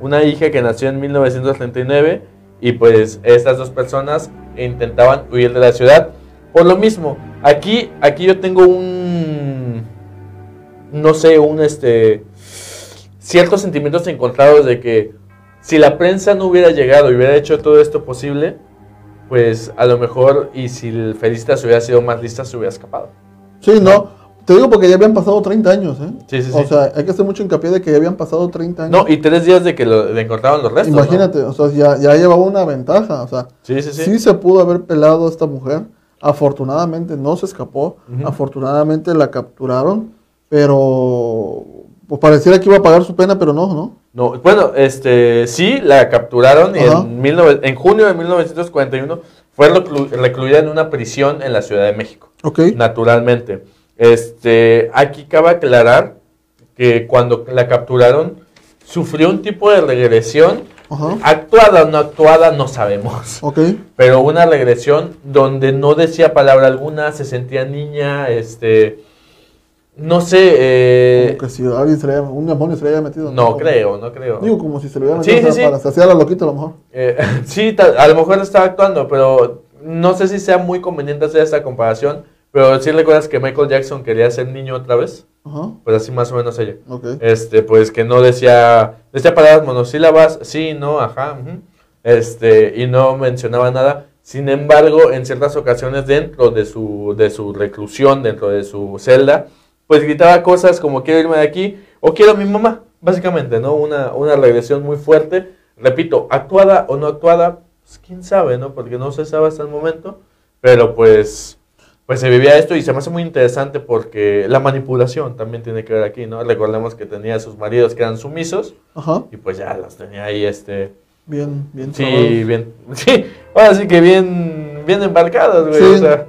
Una hija que nació en 1939 y pues estas dos personas intentaban huir de la ciudad. Por lo mismo, aquí yo tengo ciertos sentimientos encontrados de que si la prensa no hubiera llegado y hubiera hecho todo esto posible, pues a lo mejor, y si Felicitas hubiera sido más lista, se hubiera escapado. Sí, ¿no? Te digo porque ya habían pasado 30 años, ¿eh? Sí, sí, sí. O sea, hay que hacer mucho hincapié de que ya habían pasado 30 años. No, y 3 días de que le encontraban los restos. Imagínate, ¿no? O sea, ya llevaba una ventaja, o sea. Sí, sí, sí. Sí se pudo haber pelado a esta mujer. Afortunadamente no se escapó. Afortunadamente la capturaron, pero pues pareciera que iba a pagar su pena, pero no, ¿no? No, bueno, sí la capturaron en junio de 1941. Fue recluida en una prisión en la Ciudad de México. Ok. Naturalmente. Aquí cabe aclarar que cuando la capturaron sufrió un tipo de regresión, actuada o no actuada, no sabemos. Okay. Pero una regresión donde no decía palabra alguna, se sentía niña, no sé. Como que si alguien se le había, un demonio se le había metido. No, no creo. Digo, como si se le hubiera metido, sí, para saciar a la loquita a lo mejor. Sí, a lo mejor estaba actuando, pero no sé si sea muy conveniente hacer esta comparación. Pero sí recuerdas que Michael Jackson quería ser niño otra vez, pues así más o menos ella. Okay. Pues que no decía palabras monosílabas, sí, no, ajá, y no mencionaba nada. Sin embargo, en ciertas ocasiones dentro de su reclusión, dentro de su celda, pues gritaba cosas como quiero irme de aquí o quiero a mi mamá, básicamente, ¿no? Una regresión muy fuerte, repito, actuada o no actuada, pues quién sabe, ¿no? Porque no se sabe hasta el momento, pero pues se vivía esto y se me hace muy interesante porque la manipulación también tiene que ver aquí, ¿no? Recordemos que tenía a sus maridos que eran sumisos, y pues ya los tenía ahí, Bien, sí, trabados. Bien, sí, ahora sí que bien embarcados, güey, sí. O sea.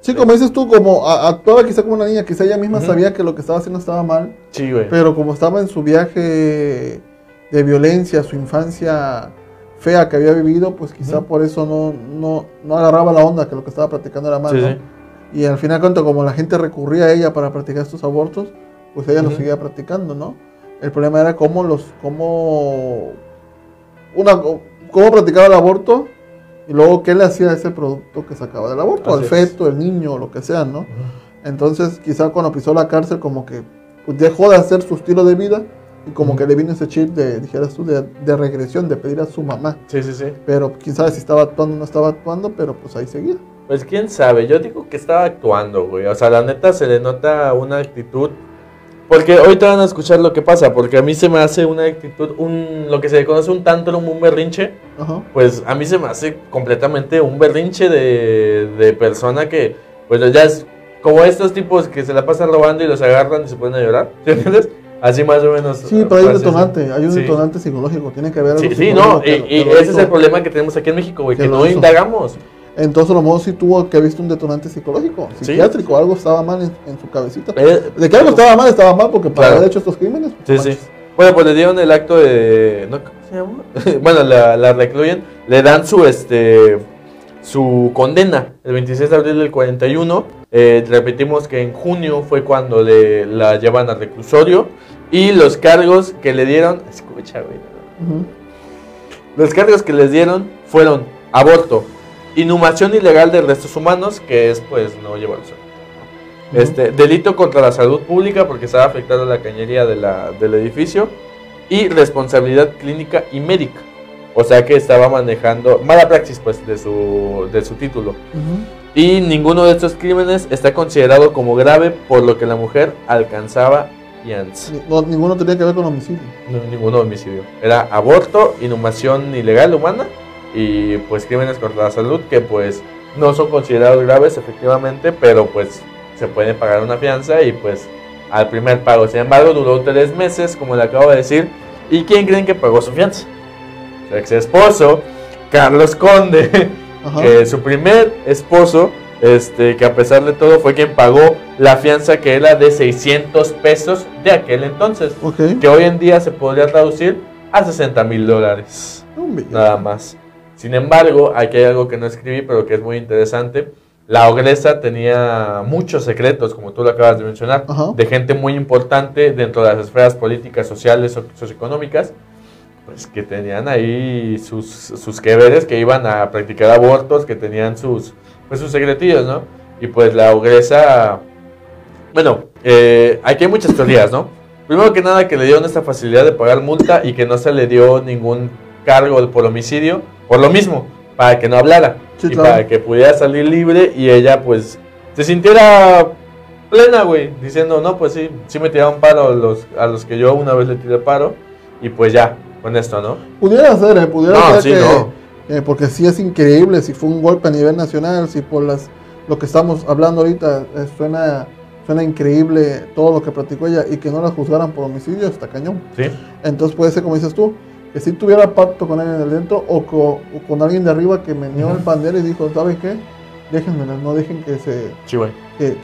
Sí, como dices tú, como actuaba quizá como una niña, quizá ella misma sabía que lo que estaba haciendo estaba mal. Sí, güey. Pero como estaba en su viaje de violencia, su infancia fea que había vivido, pues quizá por eso no agarraba la onda que lo que estaba practicando era mal, sí, ¿no? Sí. Y al final, como la gente recurría a ella para practicar estos abortos, pues ella lo seguía practicando, ¿no? El problema era cómo practicaba el aborto y luego qué le hacía a ese producto que sacaba del aborto, al feto, el niño, lo que sea, ¿no? Entonces quizá cuando pisó la cárcel como que pues dejó de hacer su estilo de vida. Y como que le vino ese chip de, dijeras tú, de regresión, de pedir a su mamá. Sí, sí, sí. Pero quién sabe si estaba actuando o no estaba actuando, pero pues ahí seguía. Pues quién sabe, yo digo que estaba actuando, güey. O sea, la neta se le nota una actitud. Porque hoy te van a escuchar lo que pasa, porque a mí se me hace una actitud, lo que se le conoce un tantrum, un berrinche. Ajá. Pues a mí se me hace completamente un berrinche de persona que, pues ya es como estos tipos que se la pasan robando y los agarran y se ponen a llorar, ¿sí entiendes? Así más o menos. Sí, pero hay un detonante, hay un detonante psicológico, tiene que haber. Sí, sí, no, y ese es el problema que tenemos aquí en México, güey, que no indagamos. Entonces, a lo mejor sí tuvo que haber visto un detonante psicológico, psiquiátrico, algo estaba mal en su cabecita. De que algo estaba mal, porque para haber hecho estos crímenes. Sí, manches. Sí. Bueno, pues le dieron el acto de, ¿no? ¿Cómo se llama? Bueno, la recluyen, le dan su condena, el 26 de abril del 41, repetimos que en junio fue cuando la llevan al reclusorio y los cargos que le dieron, escucha, güey, los cargos que les dieron fueron aborto, inhumación ilegal de restos humanos, que es pues no llevarlos, delito contra la salud pública porque estaba afectando la cañería del edificio y responsabilidad clínica y médica. O sea que estaba manejando mala praxis, pues, de su título. Y ninguno de estos crímenes está considerado como grave, por lo que la mujer alcanzaba fianza. No, ninguno tenía que ver con homicidio. No, ninguno homicidio. Era aborto, inhumación ilegal humana y, pues, crímenes contra la salud que, pues, no son considerados graves, efectivamente, pero, pues, se puede pagar una fianza y, pues, al primer pago. Sin embargo, duró 3 meses, como le acabo de decir. ¿Y quién creen que pagó su fianza? Ex esposo, Carlos Conde, que su primer esposo, que a pesar de todo fue quien pagó la fianza, que era de 600 pesos de aquel entonces, que hoy en día se podría traducir a $60,000, nada más. Sin embargo, aquí hay algo que no escribí, pero que es muy interesante. La ogresa tenía muchos secretos, como tú lo acabas de mencionar, de gente muy importante dentro de las esferas políticas, sociales o socioeconómicas, pues que tenían ahí sus que veres, que iban a practicar abortos, que tenían sus secretillos, ¿no? Y pues la ogresa, bueno, aquí hay muchas teorías, ¿no? Primero que nada, que le dieron esta facilidad de pagar multa y que no se le dio ningún cargo por homicidio, por lo mismo, para que no hablara, sí, claro, y para que pudiera salir libre y ella pues se sintiera plena, güey, diciendo, no, pues sí, sí me tiraron paro a los que yo una vez le tiré paro, y pues ya, con esto, ¿no? Pudiera ser, porque sí es increíble, si fue un golpe a nivel nacional, si por lo que estamos hablando ahorita, suena increíble todo lo que practicó ella, y que no la juzgaran por homicidio, está cañón. Sí. Entonces puede ser, como dices tú, que si tuviera pacto con alguien de dentro, o con alguien de arriba que meneó el bandero y dijo, ¿sabes qué? Déjenmela, no dejen que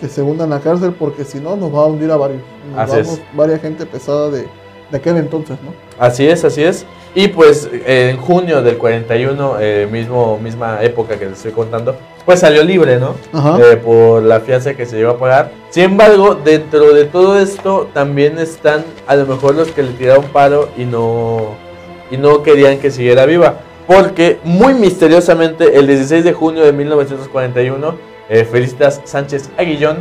se hundan a la cárcel, porque si no nos va a hundir a varios. Varias gente pesada de aquel entonces, ¿no? Así es, así es. Y pues en junio del 41, misma época que les estoy contando, pues salió libre, ¿no? Por la fianza que se llevó a pagar. Sin embargo, dentro de todo esto también están a lo mejor los que le tiraron paro y no querían que siguiera viva. Porque muy misteriosamente el 16 de junio de 1941, Felicitas Sánchez Aguillón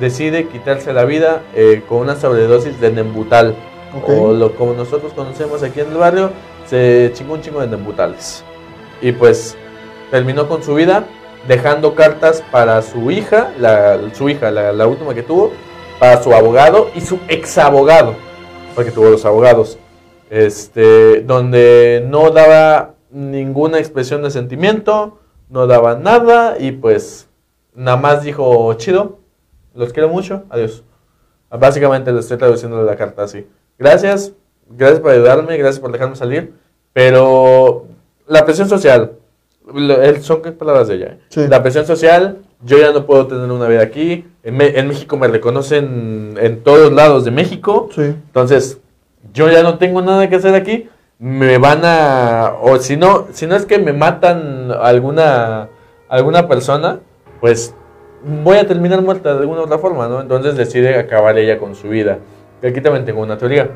decide quitarse la vida con una sobredosis de Nembutal. Okay. Como nosotros conocemos aquí en el barrio, se chingó un chingo de Nembutales. Y pues terminó con su vida, dejando cartas para su hija, la última que tuvo, para su abogado y su exabogado, porque tuvo dos abogados, donde no daba ninguna expresión de sentimiento, no daba nada, y pues nada más dijo, chido, los quiero mucho, adiós. Básicamente lo estoy traduciendo de la carta así. Gracias por ayudarme, gracias por dejarme salir, pero la presión social, son palabras de ella, sí. La presión social, yo ya no puedo tener una vida aquí, en México me reconocen en todos lados de México, sí. Entonces yo ya no tengo nada que hacer aquí, me van a, o si no es que me matan alguna persona, pues voy a terminar muerta de alguna otra forma, ¿no? Entonces decide acabar ella con su vida. Y aquí también tengo una teoría.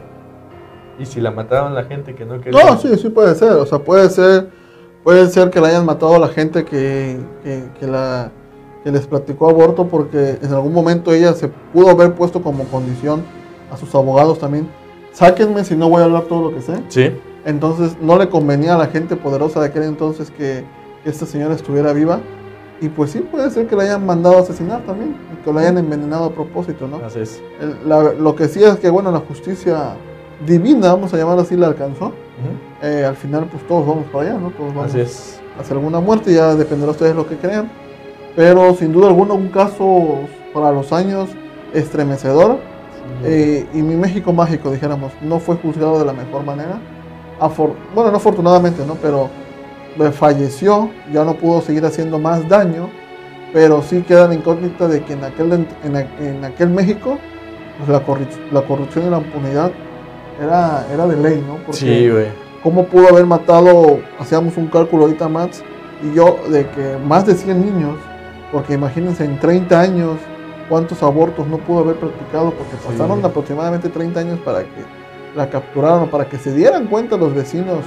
¿Y si la mataron la gente que no quería? No, sí, sí puede ser. O sea, puede ser que la hayan matado a la gente que les practicó aborto, porque en algún momento ella se pudo haber puesto como condición a sus abogados también. Sáquenme si no voy a hablar todo lo que sé. Sí. Entonces no le convenía a la gente poderosa de aquel entonces que esta señora estuviera viva. Y pues sí, puede ser que la hayan mandado a asesinar también, y que la hayan envenenado a propósito, ¿no? Así es. Lo que sí es que, bueno, la justicia divina, vamos a llamarla así, la alcanzó. Al final, pues todos vamos para allá, ¿no? Todos vamos hacia alguna muerte, ya dependerá de ustedes lo que crean. Pero sin duda alguna, un caso para los años estremecedor. Sí. Y mi México mágico, dijéramos, no fue juzgado de la mejor manera. Bueno, no afortunadamente, ¿no? Pero falleció, ya no pudo seguir haciendo más daño, pero sí queda la incógnita de que en aquel México, pues la corrupción y la impunidad era de ley, ¿no? Porque sí, güey. ¿Cómo pudo haber matado, hacíamos un cálculo ahorita, Max y yo, de que más de 100 niños, porque imagínense en 30 años cuántos abortos no pudo haber practicado, porque sí, pasaron aproximadamente 30 años para que la capturaran, para que se dieran cuenta los vecinos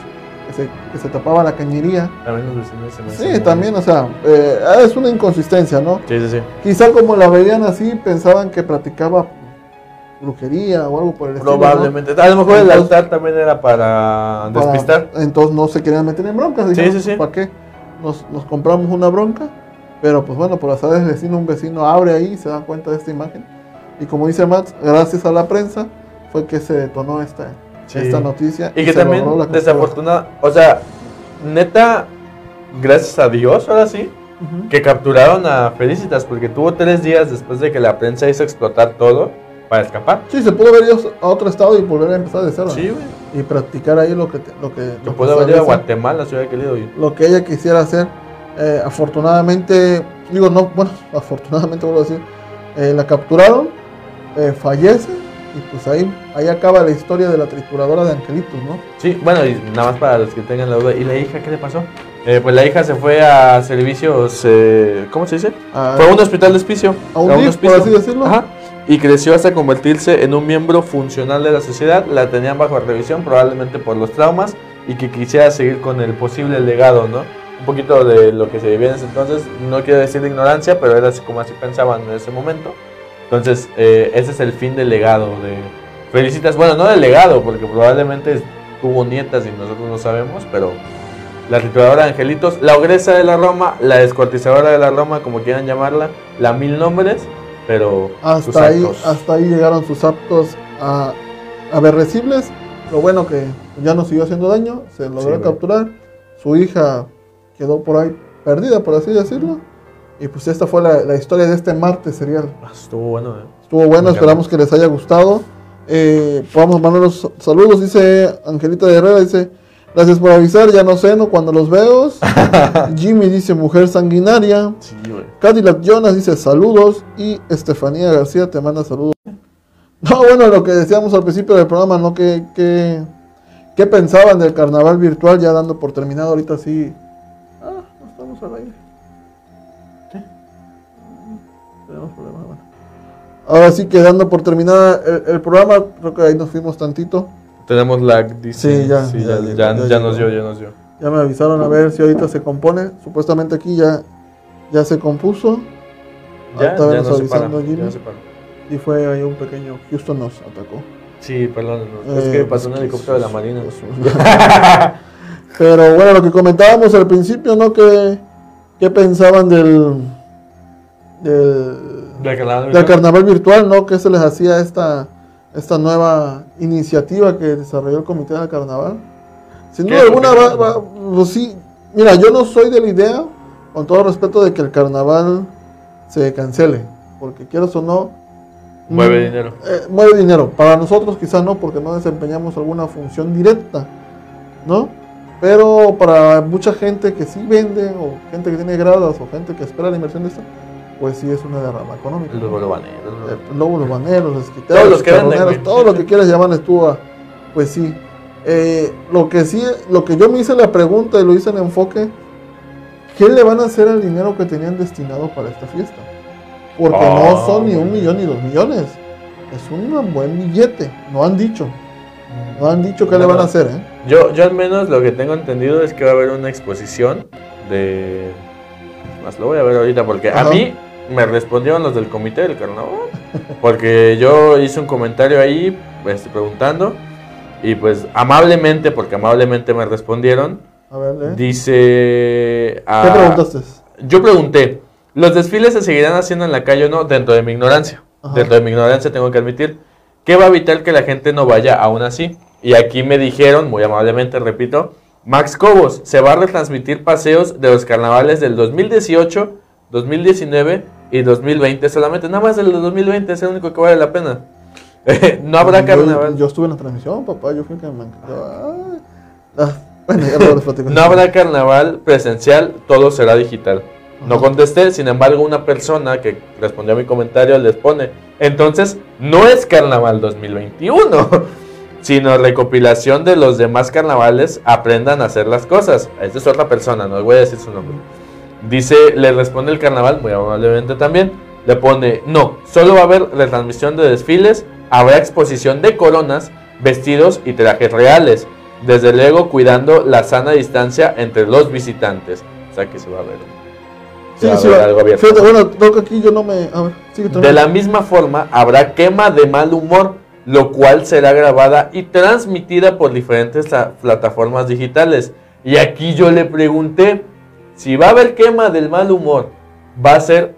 que se tapaba la cañería. También los vecinos se mencionan. Sí, también, o sea, es una inconsistencia, ¿no? Sí, sí, sí. Quizá como la veían así, pensaban que practicaba brujería o algo por el estilo. Probablemente. ¿No? A lo mejor entonces, el altar también era para despistar. Entonces no se querían meter en broncas. Sí, sí, sí. ¿Para qué? Nos compramos una bronca, pero pues bueno, por azar del destino, un vecino abre ahí y se da cuenta de esta imagen. Y como dice Max, gracias a la prensa fue que se detonó esta noticia, y que también desafortunada, o sea, neta, gracias a Dios ahora sí, que capturaron a Felicitas, porque tuvo 3 días después de que la prensa hizo explotar todo para escapar. Sí, se pudo haber ido a otro estado y volver a empezar de cero, sí, ¿no? Y practicar ahí lo que pudo haber ido a Guatemala si hubiera querido ir. Lo que ella quisiera hacer. Afortunadamente vuelvo a decir, la capturaron, fallece. Y pues ahí acaba la historia de la trituradora de angelitos, ¿no? Sí, bueno, y nada más para los que tengan la duda, ¿y la hija qué le pasó? Pues la hija se fue a servicios, ¿cómo se dice? Fue a un hospital de hospicio. A un hospicio, por así decirlo. Ajá. Y creció hasta convertirse en un miembro funcional de la sociedad. La tenían bajo revisión, probablemente por los traumas, y que quisiera seguir con el posible legado, ¿no? Un poquito de lo que se vivía en ese entonces, no quiero decir de ignorancia, pero era como así pensaban en ese momento. Entonces, ese es el fin del legado de Felicitas. Bueno, no del legado, porque probablemente tuvo nietas y nosotros no sabemos, pero la trituradora de angelitos, la ogresa de la Roma, la descuartizadora de la Roma, como quieran llamarla, la mil nombres, pero hasta ahí llegaron sus actos aborrecibles. Lo bueno que ya no siguió haciendo daño, se logró capturar. Su hija quedó por ahí perdida, por así decirlo. Y pues esta fue la historia de este martes serial. Estuvo bueno, Estuvo bueno, esperamos que les haya gustado. Podamos mandar los saludos, dice Angelita de Herrera, dice: gracias por avisar, ya no ceno cuando los veo. Jimmy dice: mujer sanguinaria. Sí, Cadillac Jonas dice: saludos. Y Estefanía García te manda saludos. No, bueno, lo que decíamos al principio del programa, ¿no? ¿Qué pensaban del carnaval virtual? Ya dando por terminado, ahorita sí. Ah, no estamos al aire. ¿Qué? Tenemos problemas, bueno. Ahora sí que dando por terminada el programa, creo que ahí nos fuimos tantito. Tenemos lag, dice. Sí, ya nos dio. Ya me avisaron a ver si ahorita se compone. Supuestamente aquí ya se compuso. Ya no se para. Y fue ahí un pequeño... Houston nos atacó. Sí, perdón. Es que pasó un helicóptero de la Marina. Pero bueno, lo que comentábamos al principio, ¿no? ¿Qué pensaban del carnaval virtual, ¿no? ¿Qué se les hacía esta nueva iniciativa que desarrolló el Comité del Carnaval? Sin duda alguna, pues sí. Mira, yo no soy de la idea, con todo respeto, de que el carnaval se cancele. Porque quieras o no, mueve dinero. Mueve dinero. Para nosotros quizás no, porque no desempeñamos alguna función directa, ¿no? Pero para mucha gente que sí vende, o gente que tiene gradas, o gente que espera la inversión de esta, pues sí es una derrama económica. Los bolobaneros, los baneros, los esquiteros, todos los que venden, todo lo que quieras llamar estuvo, pues sí. Lo que yo me hice la pregunta y lo hice en enfoque: ¿qué le van a hacer al dinero que tenían destinado para esta fiesta? Porque no son ni 1 millón ni 2 millones. Es un buen billete. No han dicho qué le van a hacer, ¿eh? Yo al menos lo que tengo entendido es que va a haber una exposición de... Más lo voy a ver ahorita porque a mí me respondieron los del comité del carnaval. Porque yo hice un comentario ahí preguntando y pues amablemente, porque amablemente me respondieron. A ver, dice... ¿Qué preguntaste? Yo pregunté: ¿los desfiles se seguirán haciendo en la calle o no? Dentro de mi ignorancia. Dentro de mi ignorancia tengo que admitir. ¿Qué va a evitar que la gente no vaya aún así? Y aquí me dijeron, muy amablemente, repito: Max Cobos, se va a retransmitir paseos de los carnavales del 2018, 2019 y 2020 solamente. Nada más el 2020 es el único que vale la pena. No habrá carnaval. Yo estuve en la transmisión, papá. Yo fui que me encantaba. Bueno, ya lo platico. No habrá carnaval presencial, todo será digital. No contesté, sin embargo una persona que respondió a mi comentario les pone: entonces no es carnaval 2021, sino recopilación de los demás carnavales, aprendan a hacer las cosas. Esta es otra persona, no voy a decir su nombre. Dice, le responde el carnaval, muy amablemente también, le pone: no, solo va a haber retransmisión de desfiles, habrá exposición de coronas, vestidos y trajes reales, desde luego cuidando la sana distancia entre los visitantes. O sea que se va a ver. Fíjate, bueno, toca aquí, yo no me... A ver, sigue. De la misma forma, habrá quema de mal humor, lo cual será grabada y transmitida por diferentes plataformas digitales. Y aquí yo le pregunté: si va a haber quema del mal humor, ¿va a ser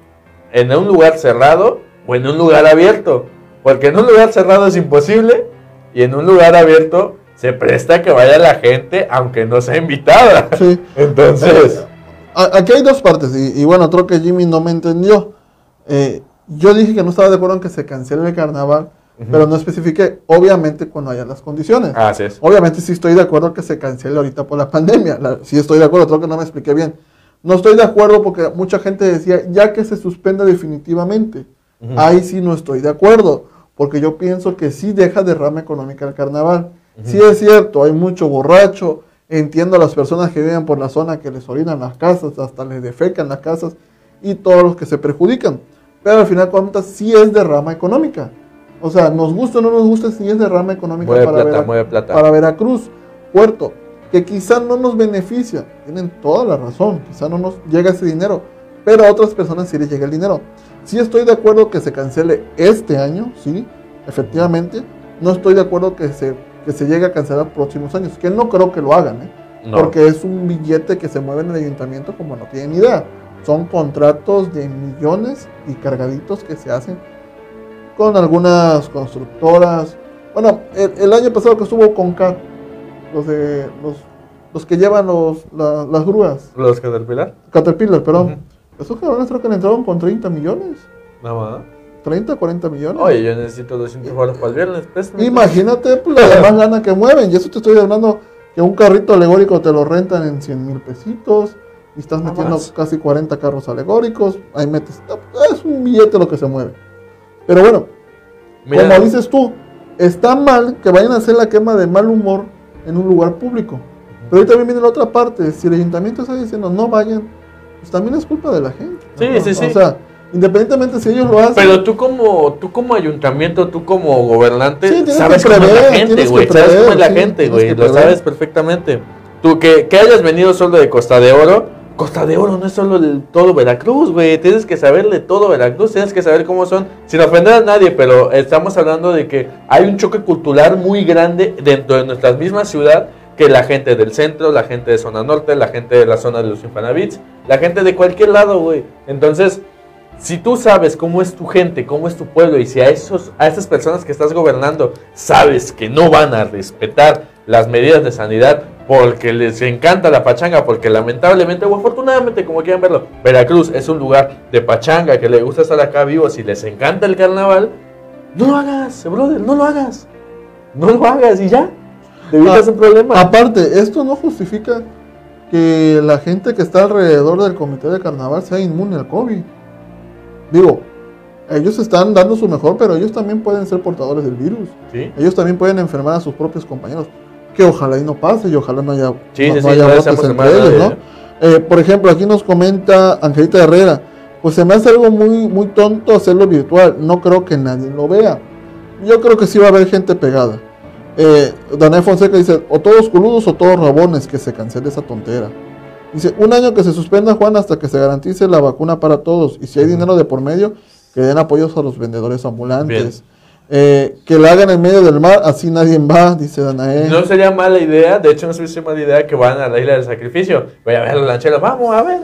en un lugar cerrado o en un lugar abierto? Porque en un lugar cerrado es imposible y en un lugar abierto se presta que vaya la gente aunque no sea invitada. Sí. Entonces... Aquí hay dos partes, y bueno, creo que Jimmy no me entendió. Yo dije que no estaba de acuerdo en que se cancele el carnaval, pero no especifiqué, obviamente, cuando haya las condiciones. Así es. Obviamente sí estoy de acuerdo que se cancele ahorita por la pandemia. Sí estoy de acuerdo, creo que no me expliqué bien. No estoy de acuerdo porque mucha gente decía, ya que se suspenda definitivamente. Ahí sí no estoy de acuerdo, porque yo pienso que sí deja derrama económica el carnaval. Sí es cierto, hay mucho borracho. Entiendo a las personas que viven por la zona que les orinan las casas, hasta les defecan las casas y todos los que se perjudican. Pero al final cuentas sí es derrama económica. O sea, nos gusta o no nos gusta, sí es derrama económica para Veracruz, Puerto, que quizá no nos beneficia. Tienen toda la razón, quizá no nos llega ese dinero, pero a otras personas sí les llega el dinero. Sí estoy de acuerdo que se cancele este año, sí, efectivamente. No estoy de acuerdo que se llegue a cancelar próximos años, que no creo que lo hagan, no. Porque es un billete que se mueve en el ayuntamiento como no tienen idea. Son contratos de millones y cargaditos que se hacen con algunas constructoras. Bueno, el año pasado que estuvo con K, los que llevan las grúas. ¿Los Caterpillar? Caterpillar, perdón. Uh-huh. Esos cabrones creo que le entraron con 30 millones. Nada más. 30, 40 millones. Oye, yo necesito 200 dólares para el viernes. Pues, imagínate pues, la demás lana que mueven. Y eso te estoy hablando que un carrito alegórico te lo rentan en 100,000 pesitos. Y estás metiendo más. Casi 40 carros alegóricos. Ahí metes. Es un billete lo que se mueve. Pero bueno, mira, como dices tú, está mal que vayan a hacer la quema de mal humor en un lugar público. Pero ahí también viene la otra parte. Si el ayuntamiento está diciendo no vayan, pues también es culpa de la gente. Sí, ¿no? Sí, sí. O sea, independientemente si ellos lo hacen. Pero tú como ayuntamiento, tú como gobernante, sí, sabes cómo es la gente, güey. Sabes cómo es la gente, güey. Lo sabes perfectamente. Tú que hayas venido solo de Costa de Oro no es solo todo Veracruz, güey. Tienes que saber de todo Veracruz, tienes que saber cómo son, sin ofender a nadie, pero estamos hablando de que hay un choque cultural muy grande dentro de nuestra misma ciudad, que la gente del centro, la gente de zona norte, la gente de la zona de los Infonavits, la gente de cualquier lado, güey. Entonces, si tú sabes cómo es tu gente, cómo es tu pueblo, y si a esas personas que estás gobernando sabes que no van a respetar las medidas de sanidad porque les encanta la pachanga, porque lamentablemente o afortunadamente, como quieran verlo, Veracruz es un lugar de pachanga, que les gusta estar acá vivos y les encanta el carnaval, no lo hagas, brother, no lo hagas y ya, te evitas un problema. Aparte, esto no justifica que la gente que está alrededor del comité de carnaval sea inmune al COVID. Digo, ellos están dando su mejor, pero ellos también pueden ser portadores del virus. ¿Sí? Ellos también pueden enfermar a sus propios compañeros, que ojalá y no pase, y ojalá no haya, sí, no, sí, no haya brotes entre ellos, ¿no? Por ejemplo, aquí nos comenta Angelita Herrera, pues se me hace algo muy, muy tonto hacerlo virtual, no creo que nadie lo vea. Yo creo que sí va a haber gente pegada. Daniel Fonseca dice, o todos coludos o todos rabones, que se cancele esa tontera. Dice, un año que se suspenda, Juan, hasta que se garantice la vacuna para todos, y si hay dinero de por medio, que den apoyos a los vendedores ambulantes. Que la hagan en medio del mar, así nadie va, dice Danae. No sería mala idea, de hecho no sería mala idea que van a la Isla del Sacrificio. Voy a ver los lancheros, vamos a ver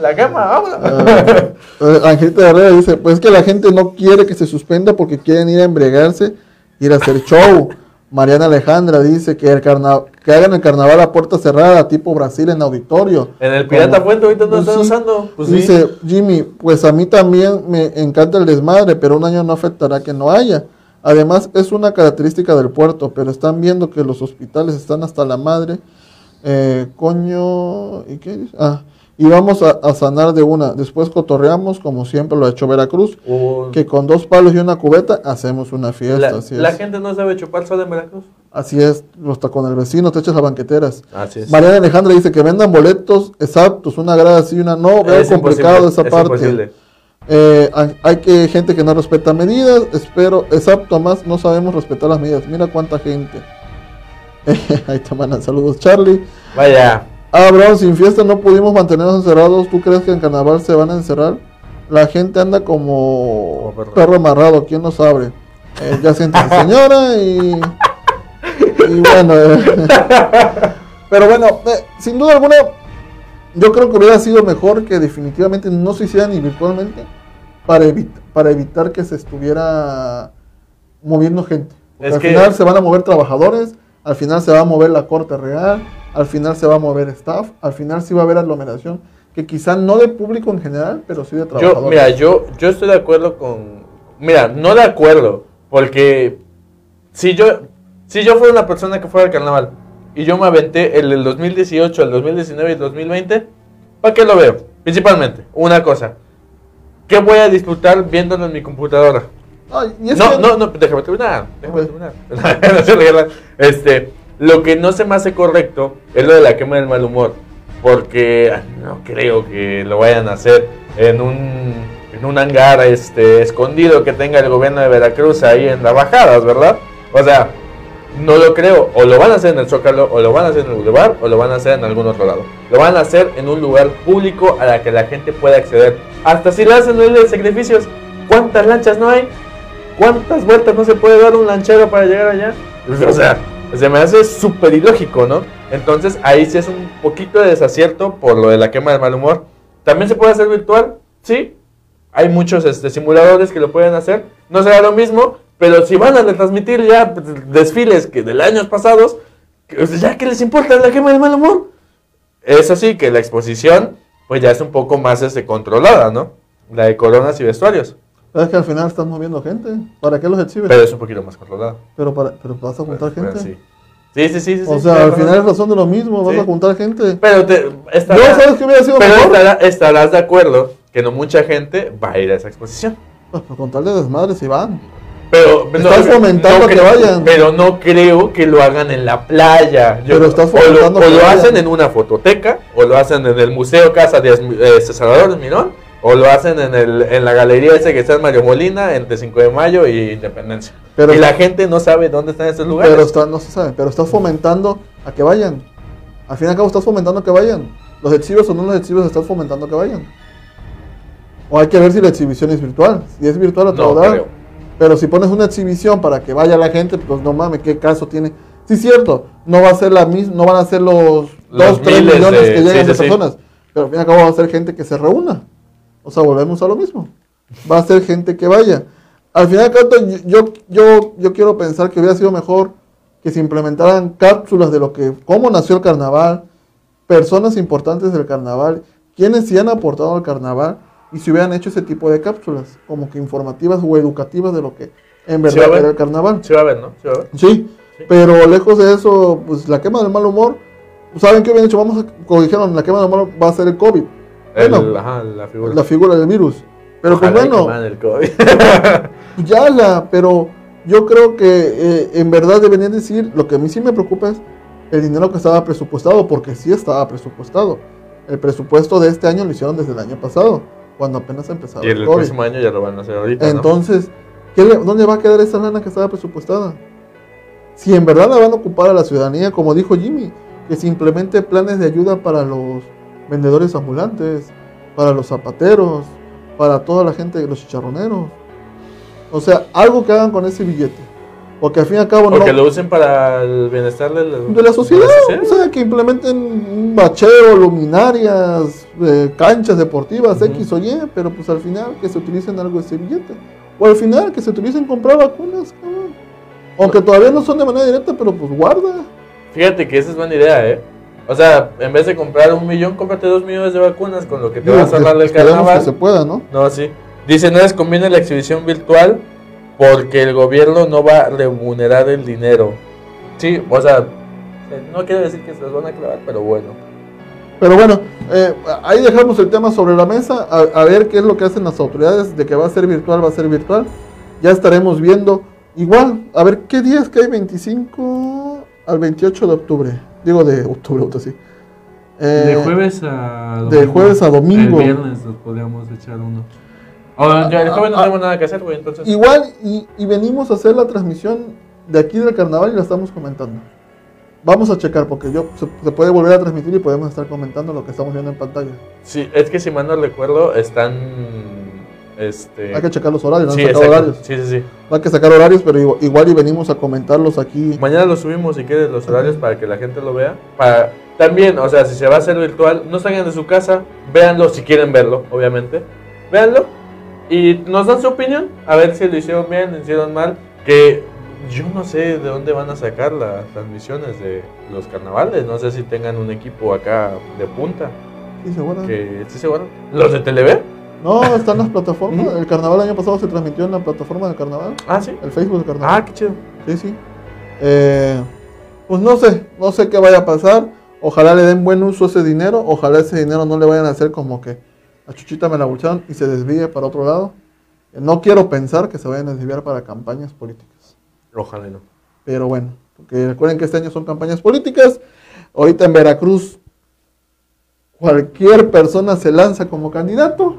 la cama, vamos. Angelita Herrera dice, pues que la gente no quiere que se suspenda porque quieren ir a embriagarse, ir a hacer show. Mariana Alejandra dice que hagan el carnaval a puerta cerrada, tipo Brasil en auditorio. En el Pirata Puente ahorita no están usando. Pues dice, sí. Jimmy, pues a mí también me encanta el desmadre, pero un año no afectará que no haya. Además, es una característica del puerto, pero están viendo que los hospitales están hasta la madre. Coño, ¿y qué dice? Ah, y vamos a sanar de una. Después cotorreamos, como siempre lo ha hecho Veracruz, que con 2 palos y una cubeta hacemos una fiesta. La gente no sabe chupar solo en Veracruz. Así es, hasta con el vecino te echas las banqueteras. Así es. Mariana Alejandra dice que vendan boletos exactos, una grada sí y una no. Veo complicado esa parte. Hay gente que no respeta medidas, espero, exacto, más no sabemos respetar las medidas. Mira cuánta gente. Ahí te mandan saludos, Charlie. Vaya. Ah, bro, sin fiesta no pudimos mantenernos encerrados. ¿Tú crees que en carnaval se van a encerrar? La gente anda como perro amarrado, ¿quién nos abre? Ya siente señora y bueno. Pero bueno, sin duda alguna, yo creo que hubiera sido mejor que definitivamente no se hiciera ni virtualmente para evitar que se estuviera moviendo gente. Porque al final se van a mover trabajadores, al final se va a mover la corte real, al final se va a mover staff, al final sí va a haber aglomeración, que quizá no de público en general, pero sí de trabajadores. Yo estoy de acuerdo con... Mira, no de acuerdo, porque si yo fuera una persona que fuera al carnaval y yo me aventé el 2018, el 2019 y el 2020, ¿para qué lo veo? Principalmente, una cosa, ¿qué voy a disfrutar viéndolo en mi computadora? Ay, no, déjame terminar. Lo que no se me hace correcto es lo de la quema del mal humor, porque no creo que lo vayan a hacer en un hangar escondido que tenga el gobierno de Veracruz ahí en las bajadas, ¿verdad? O sea, no lo creo. O lo van a hacer en el Zócalo, o lo van a hacer en el Boulevard, o lo van a hacer en algún otro lado. Lo van a hacer en un lugar público a la que la gente pueda acceder. Hasta si lo hacen en el de sacrificios, ¿cuántas lanchas no hay? ¿Cuántas vueltas no se puede dar un lanchero para llegar allá? O sea, se me hace súper ilógico, ¿no? Entonces ahí sí es un poquito de desacierto por lo de la quema del mal humor. ¿También se puede hacer virtual? Sí. Hay muchos simuladores que lo pueden hacer. No será lo mismo, pero si van a retransmitir ya desfiles que del años pasados, ya que les importa la quema del mal humor. Eso sí, que la exposición pues ya es un poco más controlada, ¿no? La de coronas y vestuarios. Pero es que al final estás moviendo gente. ¿Para qué los exhibes? Pero es un poquito más controlado. Pero vas a juntar gente. Sí. Sí. O sea, al final es razón de lo mismo, vas a juntar gente. Pero ¿sabes qué hubiera sido mejor? Pero estarás de acuerdo que no mucha gente va a ir a esa exposición. Pues con tal de desmadre si van. Pero estás fomentando que vayan. Pero no creo que lo hagan en la playa. Pero estás fomentando que lo hacen en una fototeca, o lo hacen en el Museo Casa de Salvador Mirón, o lo hacen en la galería ese que está en Mario Molina, entre 5 de Mayo y Independencia. Pero, y la gente no sabe dónde están esos lugares. Pero no se sabe, pero estás fomentando a que vayan. Al fin y al cabo estás fomentando que vayan. Los exhibes o no los exhibes, estás fomentando que vayan. O hay que ver si la exhibición es virtual. Si es virtual a todo dar. Pero si pones una exhibición para que vaya la gente, pues no mames, ¿qué caso tiene? Sí es cierto, no va a ser la misma, no van a ser los 2-3 millones que lleguen de personas. Pero al fin y al cabo va a ser gente que se reúna. O sea, volvemos a lo mismo. Va a ser gente que vaya. Al final, yo quiero pensar que hubiera sido mejor que se implementaran cápsulas de lo que, cómo nació el carnaval, personas importantes del carnaval, quienes se han aportado al carnaval, y se hubieran hecho ese tipo de cápsulas, como que informativas o educativas de lo que en verdad era el carnaval. Sí va a haber, ¿no? Sí, pero lejos de eso, pues la quema del mal humor, ¿saben qué hubieran hecho? Como dijeron, la quema del mal humor va a ser el COVID. La figura del virus. Pero ojalá, pues bueno, el COVID. Pero yo creo que en verdad deberían decir, lo que a mí sí me preocupa es el dinero que estaba presupuestado, porque sí estaba presupuestado. El presupuesto de este año lo hicieron desde el año pasado, cuando apenas empezaba el COVID. Y el próximo año ya lo van a hacer ahorita. Entonces, ¿no? ¿Dónde va a quedar esa lana que estaba presupuestada? Si en verdad la van a ocupar a la ciudadanía, como dijo Jimmy, que se implemente planes de ayuda para los vendedores ambulantes, para los zapateros, para toda la gente, los chicharroneros. O sea, algo que hagan con ese billete. Porque al fin y al cabo no. Porque lo usen para el bienestar de la sociedad. O sea, que implementen un bacheo, luminarias, canchas deportivas, X o Y, pero pues al final que se utilicen algo de ese billete. O al final que se utilicen comprar vacunas, cabrón. Aunque todavía no son de manera directa, pero pues guarda. Fíjate que esa es buena idea, O sea, en vez de comprar 1 millón, cómprate 2 millones de vacunas con lo que te vas a ahorrar del carnaval. Que se pueda, ¿no? No, sí. Dice, no les conviene la exhibición virtual porque el gobierno no va a remunerar el dinero. Sí, o sea, no quiero decir que se los van a clavar, pero bueno. Pero bueno, ahí dejamos el tema sobre la mesa, a ver qué es lo que hacen las autoridades, de que va a ser virtual. Ya estaremos viendo. Igual, a ver, ¿qué días que hay? 25 al 28 de octubre. Digo de octubre, sí. De jueves a domingo. El viernes nos podríamos echar uno. El jueves no tenemos nada que hacer, güey, entonces. Igual, y venimos a hacer la transmisión de aquí del carnaval y la estamos comentando. Vamos a checar, porque se puede volver a transmitir y podemos estar comentando lo que estamos viendo en pantalla. Sí, es que si mal no recuerdo, están... Hay que checar los horarios, sí, horarios. Sí. Hay que sacar horarios, pero igual y venimos a comentarlos aquí. Mañana los subimos, si quieres, los horarios para que la gente lo vea. También, o sea, si se va a hacer virtual, no salgan de su casa, véanlo si quieren verlo, obviamente. Véanlo y nos dan su opinión, a ver si lo hicieron bien, lo hicieron mal. Que yo no sé de dónde van a sacar las transmisiones de los carnavales, no sé si tengan un equipo acá de punta. Sí, se guardan. ¿Los de Telever? No, están las plataformas. El carnaval el año pasado se transmitió en la plataforma del carnaval. Ah, sí. El Facebook del carnaval. Ah, qué chido. Sí. Pues no sé qué vaya a pasar. Ojalá le den buen uso a ese dinero. Ojalá ese dinero no le vayan a hacer como que a Chuchita me la bolsaron y se desvíe para otro lado. No quiero pensar que se vayan a desviar para campañas políticas. Ojalá no. Pero bueno, porque recuerden que este año son campañas políticas. Ahorita en Veracruz cualquier persona se lanza como candidato.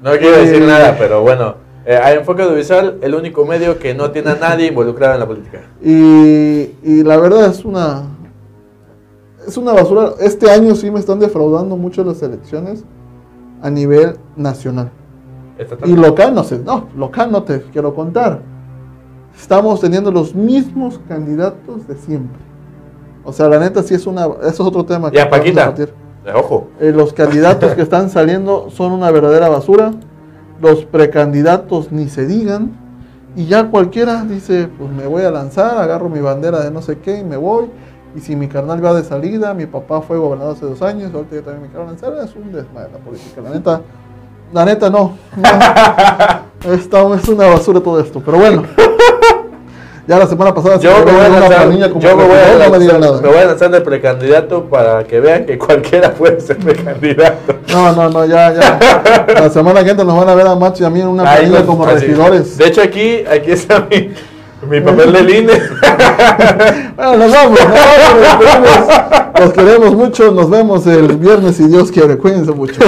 No quiero decir nada, pero bueno, a Enfoque Audiovisual, el único medio que no tiene a nadie involucrado en la política. Y la verdad es una basura. Este año sí me están defraudando mucho las elecciones a nivel nacional. Y local no te quiero contar. Estamos teniendo los mismos candidatos de siempre. O sea, la neta sí es eso es otro tema. Ya, Paquita. Ojo. Los candidatos que están saliendo son una verdadera basura. Los precandidatos ni se digan. Y ya cualquiera dice, pues me voy a lanzar, agarro mi bandera de no sé qué y me voy. Y si mi carnal va de salida, mi papá fue gobernador hace 2 años, ahorita yo también me quiero lanzar. Es un desmadre la política, la neta no. Esta es una basura todo esto, pero bueno. Ya la semana pasada yo me voy a lanzar, me voy a lanzar de precandidato para que vean que cualquiera puede ser precandidato. Ya. La semana que entra nos van a ver a Macho y a mí en una familia como regidores. De hecho aquí está mi papel del INE. Bueno, nos vamos. Los queremos mucho, nos vemos el viernes si Dios quiere. Cuídense mucho.